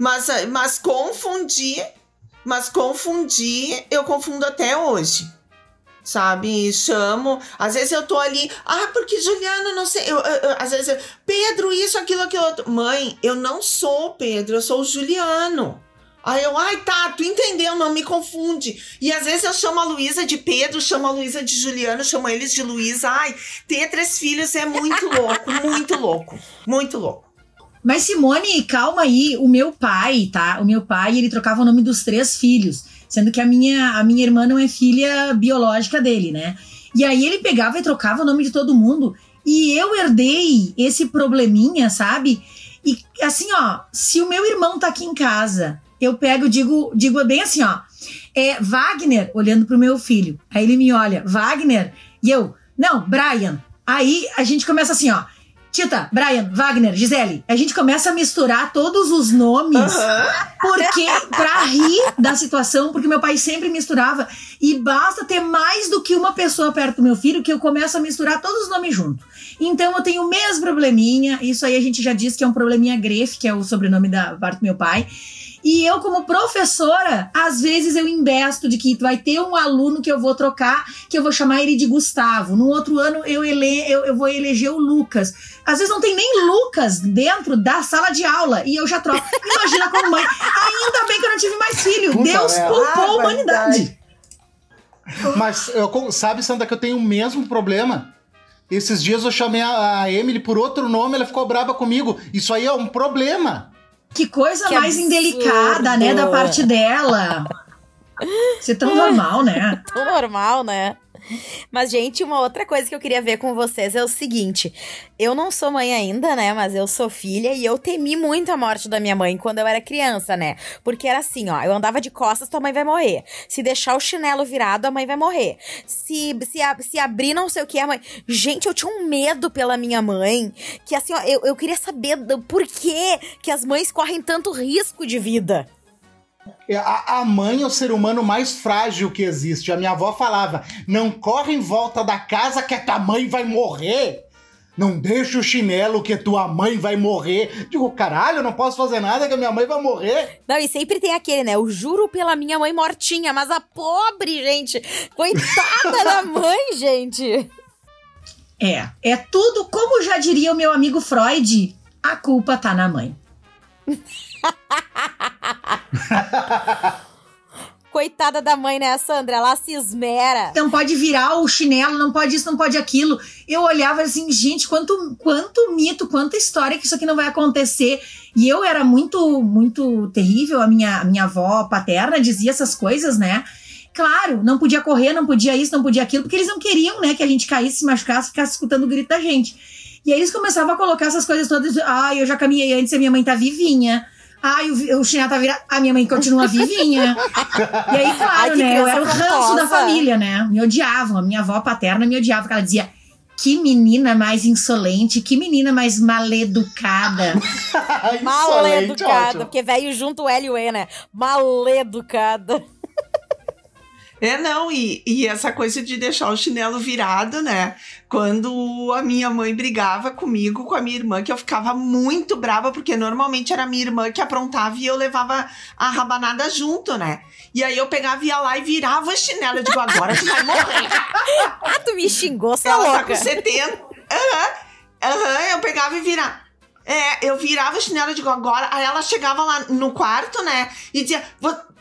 Mas confundi, eu confundo até hoje. Sabe, chamo, às vezes eu tô ali, porque Juliano, não sei, às vezes eu, Pedro, isso, aquilo outro. Mãe, eu não sou o Pedro, eu sou o Juliano. Aí eu, tá, tu entendeu, não me confunde. E às vezes eu chamo a Luísa de Pedro, chamo a Luísa de Juliano, chamo eles de Luísa. Ter 3 filhos é muito louco, muito louco, muito louco. Mas Simone, calma aí, o meu pai, tá? O meu pai, ele trocava o nome dos 3 filhos, sendo que a minha irmã não é filha biológica dele, né? E aí ele pegava e trocava o nome de todo mundo, e eu herdei esse probleminha, sabe? E assim, ó, se o meu irmão tá aqui em casa, eu pego e digo bem assim, ó, é Wagner, olhando pro meu filho. Aí ele me olha, Wagner, e eu, não, Brian. Aí a gente começa assim, ó, Tita, Brian, Wagner, Gisele. A gente começa a misturar todos os nomes porque pra rir da situação, porque meu pai sempre misturava. E basta ter mais do que uma pessoa perto do meu filho que eu começo a misturar todos os nomes junto. Então eu tenho o mesmo probleminha. Isso aí a gente já disse que é um probleminha Grefe, que é o sobrenome da parte do meu pai. E eu, como professora, às vezes eu embesto de que vai ter um aluno que eu vou trocar, que eu vou chamar ele de Gustavo. No outro ano, eu vou eleger o Lucas. Às vezes não tem nem Lucas dentro da sala de aula, e eu já troco. Imagina como mãe. Ainda bem que eu não tive mais filho. Puta, Deus poupou a humanidade. Mas, sabe, Sandra, que eu tenho o mesmo problema? Esses dias eu chamei a Emily por outro nome, ela ficou braba comigo. Isso aí é um problema. Que coisa que mais absurdo. Indelicada, né, da parte dela. Isso é tão normal, né? Tão normal, né? Mas, gente, uma outra coisa que eu queria ver com vocês é o seguinte. Eu não sou mãe ainda, né, mas eu sou filha e eu temi muito a morte da minha mãe quando eu era criança, né? Porque era assim, ó, eu andava de costas, tua mãe vai morrer. Se deixar o chinelo virado, a mãe vai morrer. Se abrir não sei o que, a mãe... Gente, eu tinha um medo pela minha mãe, que assim, ó, eu queria saber por que que as mães correm tanto risco de vida. A mãe é o ser humano mais frágil que existe. A minha avó falava: não corre em volta da casa que a tua mãe vai morrer. Não deixa o chinelo que tua mãe vai morrer. Digo, caralho, eu não posso fazer nada que a minha mãe vai morrer. Não, e sempre tem aquele, né? Eu juro pela minha mãe mortinha, mas a pobre, gente. Coitada da mãe, gente. É tudo, como já diria o meu amigo Freud, a culpa tá na mãe. Coitada da mãe, né, Sandra? Ela se esmera. Então pode virar o chinelo, não pode isso, não pode aquilo. Eu olhava assim, gente, quanto mito, quanta história que isso aqui não vai acontecer. E eu era muito, muito terrível. A minha avó paterna dizia essas coisas, né? Claro, não podia correr, não podia isso, não podia aquilo, porque eles não queriam, né, que a gente caísse, se machucasse, ficasse escutando o grito da gente. E aí eles começavam a colocar essas coisas todas. Eu já caminhei antes, a minha mãe tá vivinha. O chinelo tá virado. A minha mãe continua vivinha. E aí, claro, né? Eu era o ranço da família, né? Me odiavam. A minha avó paterna me odiava, porque ela dizia: que menina mais insolente, que menina mais maleducada. Maleducada, porque velho junto o L e o E, né? Maleducada. E essa coisa de deixar o chinelo virado, né? Quando a minha mãe brigava comigo, com a minha irmã, que eu ficava muito brava, porque normalmente era a minha irmã que aprontava e eu levava a rabanada junto, né? E aí eu pegava, ia lá e virava o chinelo. Eu digo, agora tu vai morrer. Ah, tu me xingou, sua louca. Ela tá com 70. Eu pegava e virava. Eu virava o chinelo, eu digo, agora. Aí ela chegava lá no quarto, né? E dizia...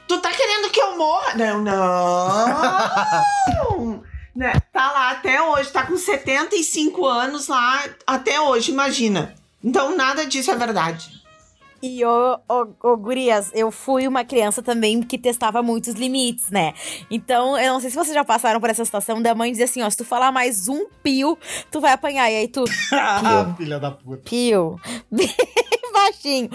Tu tá querendo que eu morra? Não. Né? Tá lá até hoje, tá com 75 anos lá até hoje, imagina. Então nada disso é verdade. E, gurias, eu fui uma criança também que testava muitos limites, né? Então, eu não sei se vocês já passaram por essa situação da mãe dizer assim, ó, se tu falar mais um pio, tu vai apanhar. E aí tu... Ah, filha da puta. Pio. Baixinho.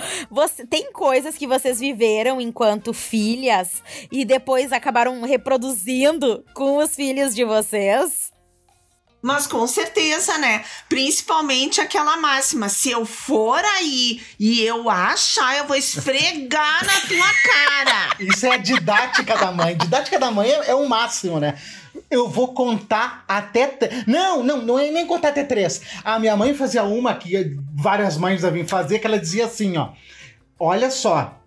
Tem coisas que vocês viveram enquanto filhas e depois acabaram reproduzindo com os filhos de vocês? Mas com certeza, né? Principalmente aquela máxima, se eu for aí e eu achar, eu vou esfregar na tua cara. Isso é a didática da mãe. Didática da mãe é o máximo, né? Eu vou contar até... Não é nem contar até 3. A minha mãe fazia uma que várias mães devem fazer, que ela dizia assim, ó. Olha só,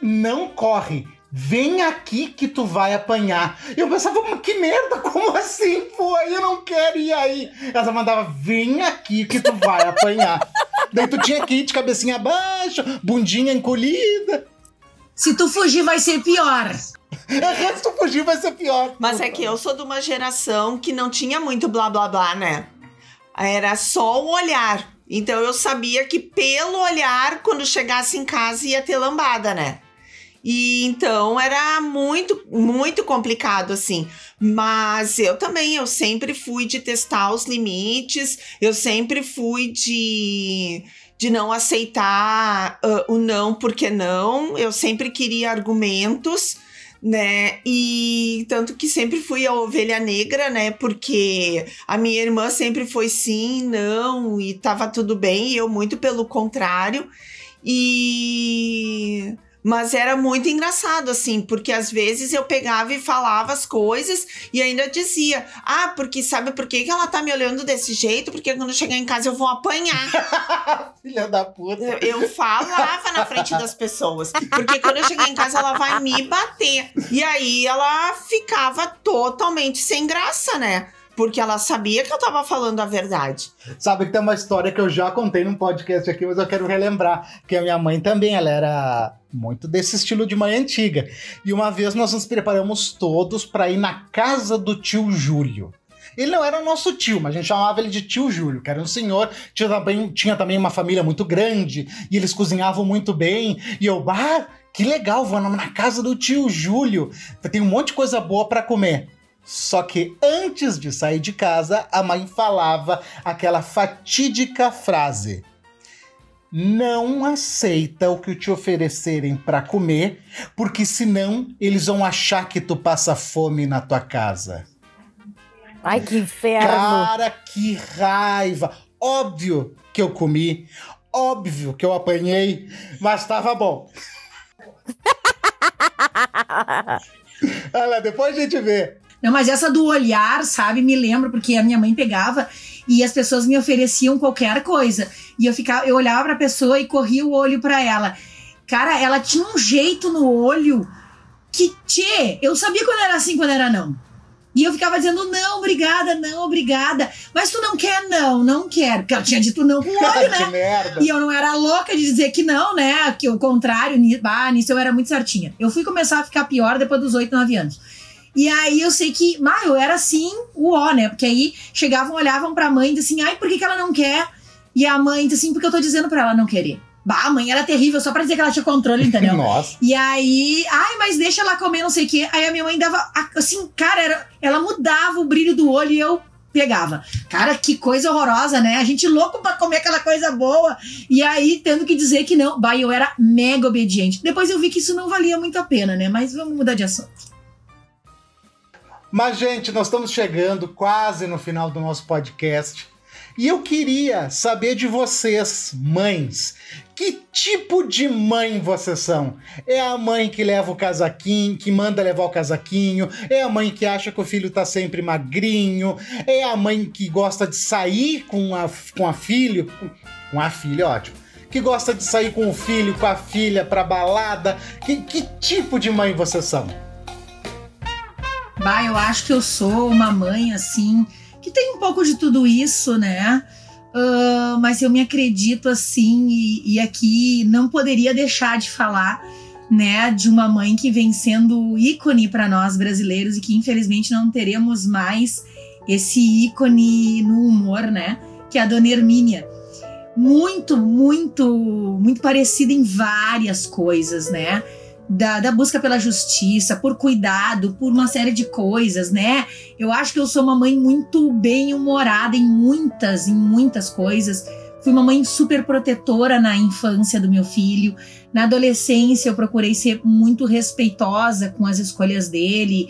não corre. Vem aqui que tu vai apanhar. Eu pensava, que merda, como assim? Pô, eu não quero ir aí. Ela mandava, vem aqui que tu vai apanhar. Daí tu tinha que ir de cabecinha abaixo, bundinha encolhida. Se tu fugir vai ser pior. Se tu fugir vai ser pior. Mas é que eu sou de uma geração que não tinha muito blá blá blá, né? Era só o olhar. Então eu sabia que pelo olhar, quando chegasse em casa ia ter lambada, né? E então era muito, muito complicado, assim. Mas eu também, eu sempre fui de testar os limites, eu sempre fui de não aceitar o não porque não, eu sempre queria argumentos, né? E tanto que sempre fui a ovelha negra, né? Porque a minha irmã sempre foi sim, não, e tava tudo bem, e eu muito pelo contrário. E... mas era muito engraçado, assim, porque às vezes eu pegava e falava as coisas e ainda dizia, ah, porque sabe por que ela tá me olhando desse jeito? Porque quando eu chegar em casa eu vou apanhar. Filha da puta. Eu falava na frente das pessoas, porque quando eu chegar em casa ela vai me bater. E aí ela ficava totalmente sem graça, né? Porque ela sabia que eu tava falando a verdade. Sabe que tem uma história que eu já contei num podcast aqui, mas eu quero relembrar. Que a minha mãe também, ela era muito desse estilo de mãe antiga. E uma vez nós nos preparamos todos pra ir na casa do tio Júlio. Ele não era o nosso tio, mas a gente chamava ele de tio Júlio, que era um senhor, tinha também uma família muito grande, e eles cozinhavam muito bem, e eu, que legal, vou na casa do tio Júlio, tem um monte de coisa boa pra comer. Só que antes de sair de casa, a mãe falava aquela fatídica frase: não aceita o que te oferecerem para comer, porque senão eles vão achar que tu passa fome na tua casa. Ai, que inferno! Cara, que raiva! Óbvio que eu comi, óbvio que eu apanhei, mas tava bom. Olha lá, depois a gente vê. Não, mas essa do olhar, sabe, me lembro, porque a minha mãe pegava e as pessoas me ofereciam qualquer coisa. E eu olhava pra pessoa e corria o olho pra ela. Cara, ela tinha um jeito no olho que, eu sabia quando era assim, quando era não. E eu ficava dizendo, não, obrigada. Mas tu não quer, não quero. Porque ela tinha dito não com o olho, né? Que merda. E eu não era louca de dizer que não, né? Que o contrário, nisso eu era muito certinha. Eu fui começar a ficar pior depois dos 8, 9 anos. E aí eu sei que, eu era assim, né? Porque aí chegavam, olhavam pra mãe e diziam assim, ai, por que que ela não quer? E a mãe disse assim, porque eu tô dizendo pra ela não querer. Bah, a mãe era terrível, só pra dizer que ela tinha controle, entendeu? Nossa. E aí, ai, mas deixa ela comer, não sei o quê. Aí a minha mãe dava, assim, cara, ela mudava o brilho do olho e eu pegava. Cara, que coisa horrorosa, né? A gente louco pra comer aquela coisa boa. E aí, tendo que dizer que não. Bah, eu era mega obediente. Depois eu vi que isso não valia muito a pena, né? Mas vamos mudar de assunto. Mas, gente, nós estamos chegando quase no final do nosso podcast. E eu queria saber de vocês, mães. Que tipo de mãe vocês são? É a mãe que leva o casaquinho, que manda levar o casaquinho? É a mãe que acha que o filho tá sempre magrinho? É a mãe que gosta de sair com a filha? Com a filha, ótimo. Que gosta de sair com o filho, com a filha, pra balada? Que tipo de mãe vocês são? Bah, eu acho que eu sou uma mãe, assim, que tem um pouco de tudo isso, né? Mas eu me acredito, assim, e aqui não poderia deixar de falar, né, de uma mãe que vem sendo ícone para nós brasileiros e que, infelizmente, não teremos mais esse ícone no humor, né? Que é a Dona Hermínia. Muito, muito, muito parecida em várias coisas, né? Da busca pela justiça, por cuidado, por uma série de coisas, né? Eu acho que eu sou uma mãe muito bem-humorada em muitas coisas. Fui uma mãe super protetora na infância do meu filho. Na adolescência eu procurei ser muito respeitosa com as escolhas dele,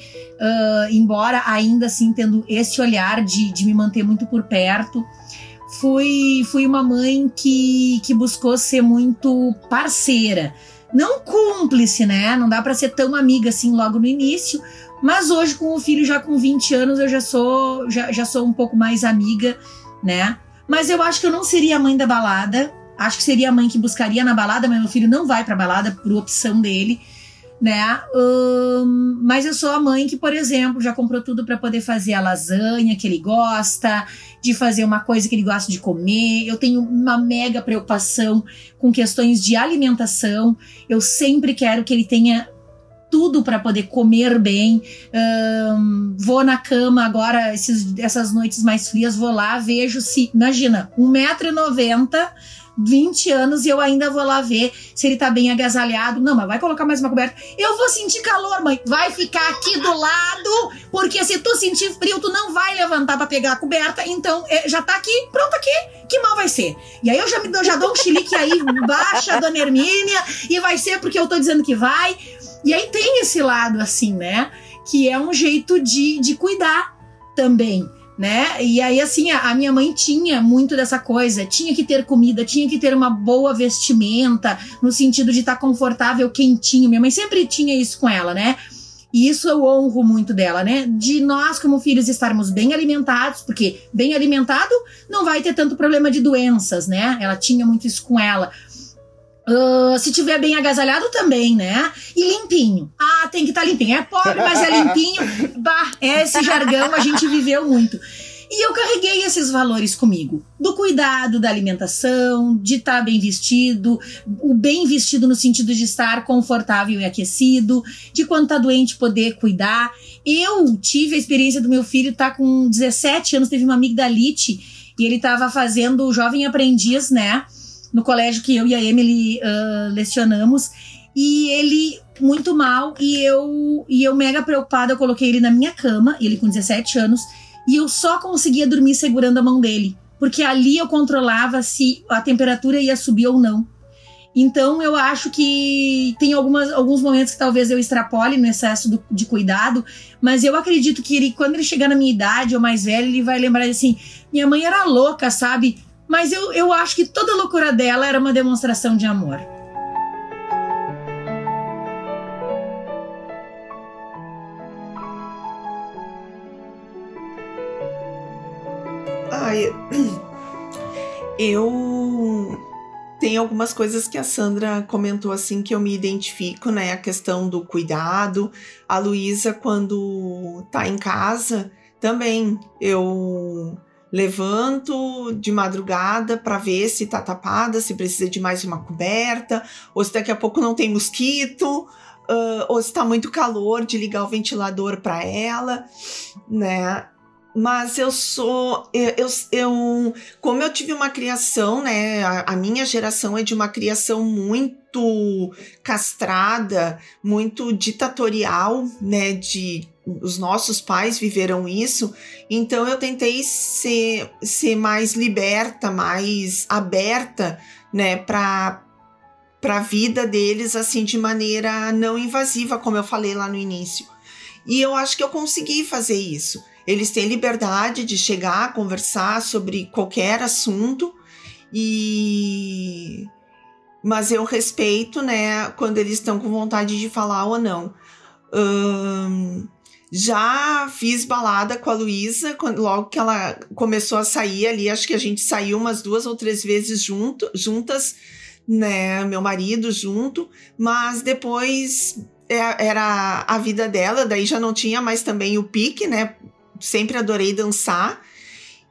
embora ainda assim tendo esse olhar de me manter muito por perto. Fui uma mãe que buscou ser muito parceira. Não cúmplice, né? Não dá pra ser tão amiga assim logo no início. Mas hoje, com o filho já com 20 anos, eu já sou um pouco mais amiga, né? Mas eu acho que eu não seria a mãe da balada. Acho que seria a mãe que buscaria na balada, mas meu filho não vai pra balada por opção dele, né? Mas eu sou a mãe que, por exemplo, já comprou tudo pra poder fazer a lasanha que ele gosta, de fazer uma coisa que ele gosta de comer. Eu tenho uma mega preocupação com questões de alimentação. Eu sempre quero que ele tenha tudo para poder comer bem. Vou na cama agora, essas noites mais frias, vou lá, vejo se... Imagina, 1,90m, 20 anos, e eu ainda vou lá ver se ele tá bem agasalhado. Não, mas vai colocar mais uma coberta. Eu vou sentir calor, mãe. Vai ficar aqui do lado, porque se tu sentir frio, tu não vai levantar pra pegar a coberta. Então, já tá aqui, pronto aqui, que mal vai ser. E aí eu já dou um chilique aí, baixa a Dona Hermínia, e vai ser porque eu tô dizendo que vai. E aí tem esse lado assim, né? Que é um jeito de cuidar também, né? E aí, assim, a minha mãe tinha muito dessa coisa. Tinha que ter comida, tinha que ter uma boa vestimenta, no sentido de estar confortável, quentinho. Minha mãe sempre tinha isso com ela, né? E isso eu honro muito dela, né? De nós, como filhos, estarmos bem alimentados, porque bem alimentado não vai ter tanto problema de doenças, né? Ela tinha muito isso com ela. Se tiver bem agasalhado também, né? E limpinho. Ah, tem que estar limpinho. É pobre, mas é limpinho. Bah, esse jargão a gente viveu muito. E eu carreguei esses valores comigo. Do cuidado, da alimentação, de estar bem vestido. O bem vestido no sentido de estar confortável e aquecido. De quando tá doente poder cuidar. Eu tive a experiência do meu filho, tá com 17 anos, teve uma amigdalite. E ele tava fazendo o Jovem Aprendiz, né? No colégio que eu e a Emily lecionamos. E ele muito mal. E eu mega preocupada, eu coloquei ele na minha cama. Ele com 17 anos. E eu só conseguia dormir segurando a mão dele. Porque ali eu controlava se a temperatura ia subir ou não. Então eu acho que tem alguns momentos que talvez eu extrapole no excesso de cuidado. Mas eu acredito que ele, quando ele chegar na minha idade ou mais velho, ele vai lembrar assim... Minha mãe era louca, sabe? Mas eu acho que toda a loucura dela era uma demonstração de amor. Eu tenho algumas coisas que a Sandra comentou assim que eu me identifico, né? A questão do cuidado. A Luísa, quando tá em casa, também eu levanto de madrugada para ver se tá tapada, se precisa de mais uma coberta, ou se daqui a pouco não tem mosquito. Ou se tá muito calor, de ligar o ventilador para ela, né? Mas como eu tive uma criação, né, a minha geração é de uma criação muito castrada, muito ditatorial, né, os nossos pais viveram isso, então eu tentei ser mais liberta, mais aberta, né, para a vida deles, assim, de maneira não invasiva, como eu falei lá no início. E eu acho que eu consegui fazer isso. Eles têm liberdade de chegar a conversar sobre qualquer assunto, mas eu respeito, né, quando eles estão com vontade de falar ou não. Já fiz balada com a Luísa, logo que ela começou a sair ali, acho que a gente saiu umas 2 ou 3 vezes juntas, né, meu marido junto, mas depois era a vida dela, daí já não tinha mais também o pique, né? Sempre adorei dançar,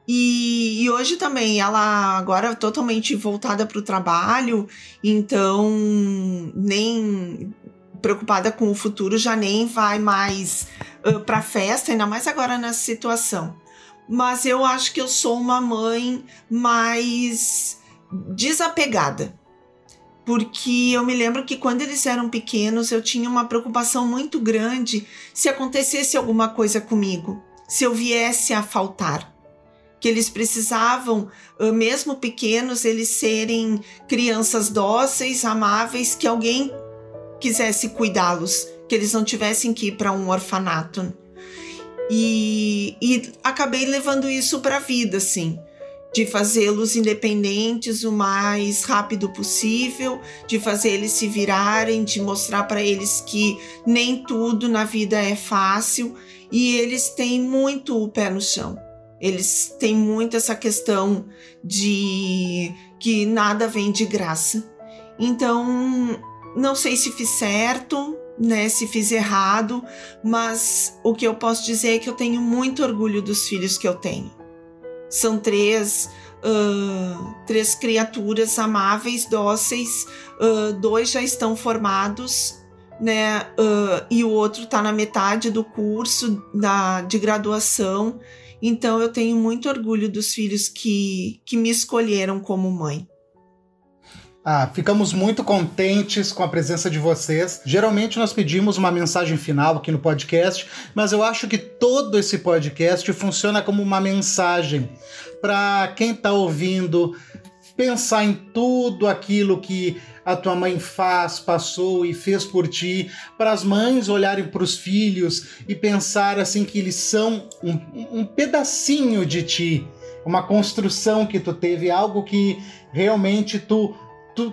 e hoje também, ela agora totalmente voltada para o trabalho, então nem preocupada com o futuro, já nem vai mais para festa, ainda mais agora nessa situação. Mas eu acho que eu sou uma mãe mais desapegada, porque eu me lembro que quando eles eram pequenos, eu tinha uma preocupação muito grande se acontecesse alguma coisa comigo. Se eu viesse a faltar, que eles precisavam, mesmo pequenos, eles serem crianças dóceis, amáveis, que alguém quisesse cuidá-los, que eles não tivessem que ir para um orfanato. E acabei levando isso para a vida, assim, de fazê-los independentes o mais rápido possível, de fazer eles se virarem, de mostrar para eles que nem tudo na vida é fácil. E eles têm muito o pé no chão. Eles têm muito essa questão de que nada vem de graça. Então, não sei se fiz certo, né, se fiz errado, mas o que eu posso dizer é que eu tenho muito orgulho dos filhos que eu tenho. São três criaturas amáveis, dóceis, 2 já estão formados, né, e o outro está na metade do curso de graduação. Então eu tenho muito orgulho dos filhos que me escolheram como mãe. Ficamos muito contentes com a presença de vocês. Geralmente nós pedimos uma mensagem final aqui no podcast, mas eu acho que todo esse podcast funciona como uma mensagem para quem está ouvindo. pensar em tudo aquilo que a tua mãe faz, passou e fez por ti, para as mães olharem para os filhos e pensar assim que eles são um pedacinho de ti, uma construção que tu teve, algo que realmente tu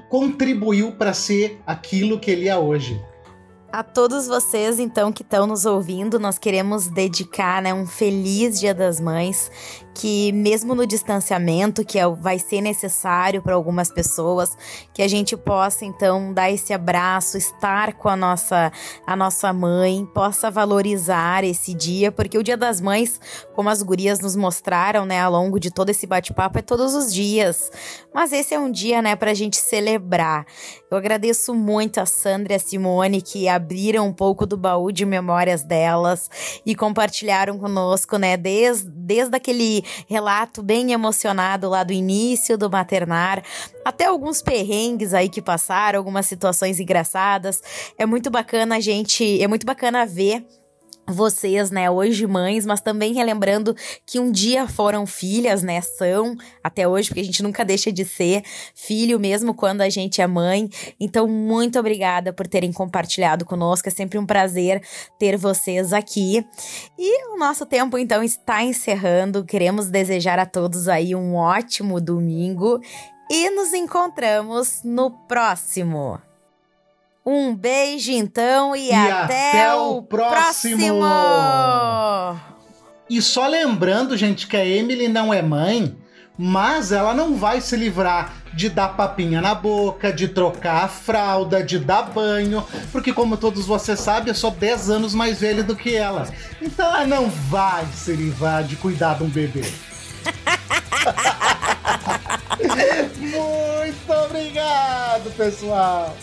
contribuiu para ser aquilo que ele é hoje. A todos vocês, então, que estão nos ouvindo, nós queremos dedicar, né, um feliz Dia das Mães, que mesmo no distanciamento, que vai ser necessário para algumas pessoas, que a gente possa, então, dar esse abraço, estar com a nossa mãe, possa valorizar esse dia, porque o Dia das Mães, como as gurias nos mostraram, né, ao longo de todo esse bate-papo, é todos os dias, mas esse é um dia, né, para a gente celebrar. Eu agradeço muito a Sandra e a Simone, que abriram um pouco do baú de memórias delas e compartilharam conosco, né, desde aquele relato bem emocionado lá do início do maternar, até alguns perrengues aí que passaram, algumas situações engraçadas. É muito bacana ver vocês, né, hoje mães, mas também relembrando que um dia foram filhas, né, são até hoje, porque a gente nunca deixa de ser filho mesmo quando a gente é mãe. Então, muito obrigada por terem compartilhado conosco, é sempre um prazer ter vocês aqui. E o nosso tempo, então, está encerrando, queremos desejar a todos aí um ótimo domingo e nos encontramos no próximo. Um beijo, então, e até o próximo! E só lembrando, gente, que a Emily não é mãe, mas ela não vai se livrar de dar papinha na boca, de trocar a fralda, de dar banho, porque, como todos vocês sabem, eu sou 10 anos mais velho do que ela. Então ela não vai se livrar de cuidar de um bebê. Muito obrigado, pessoal!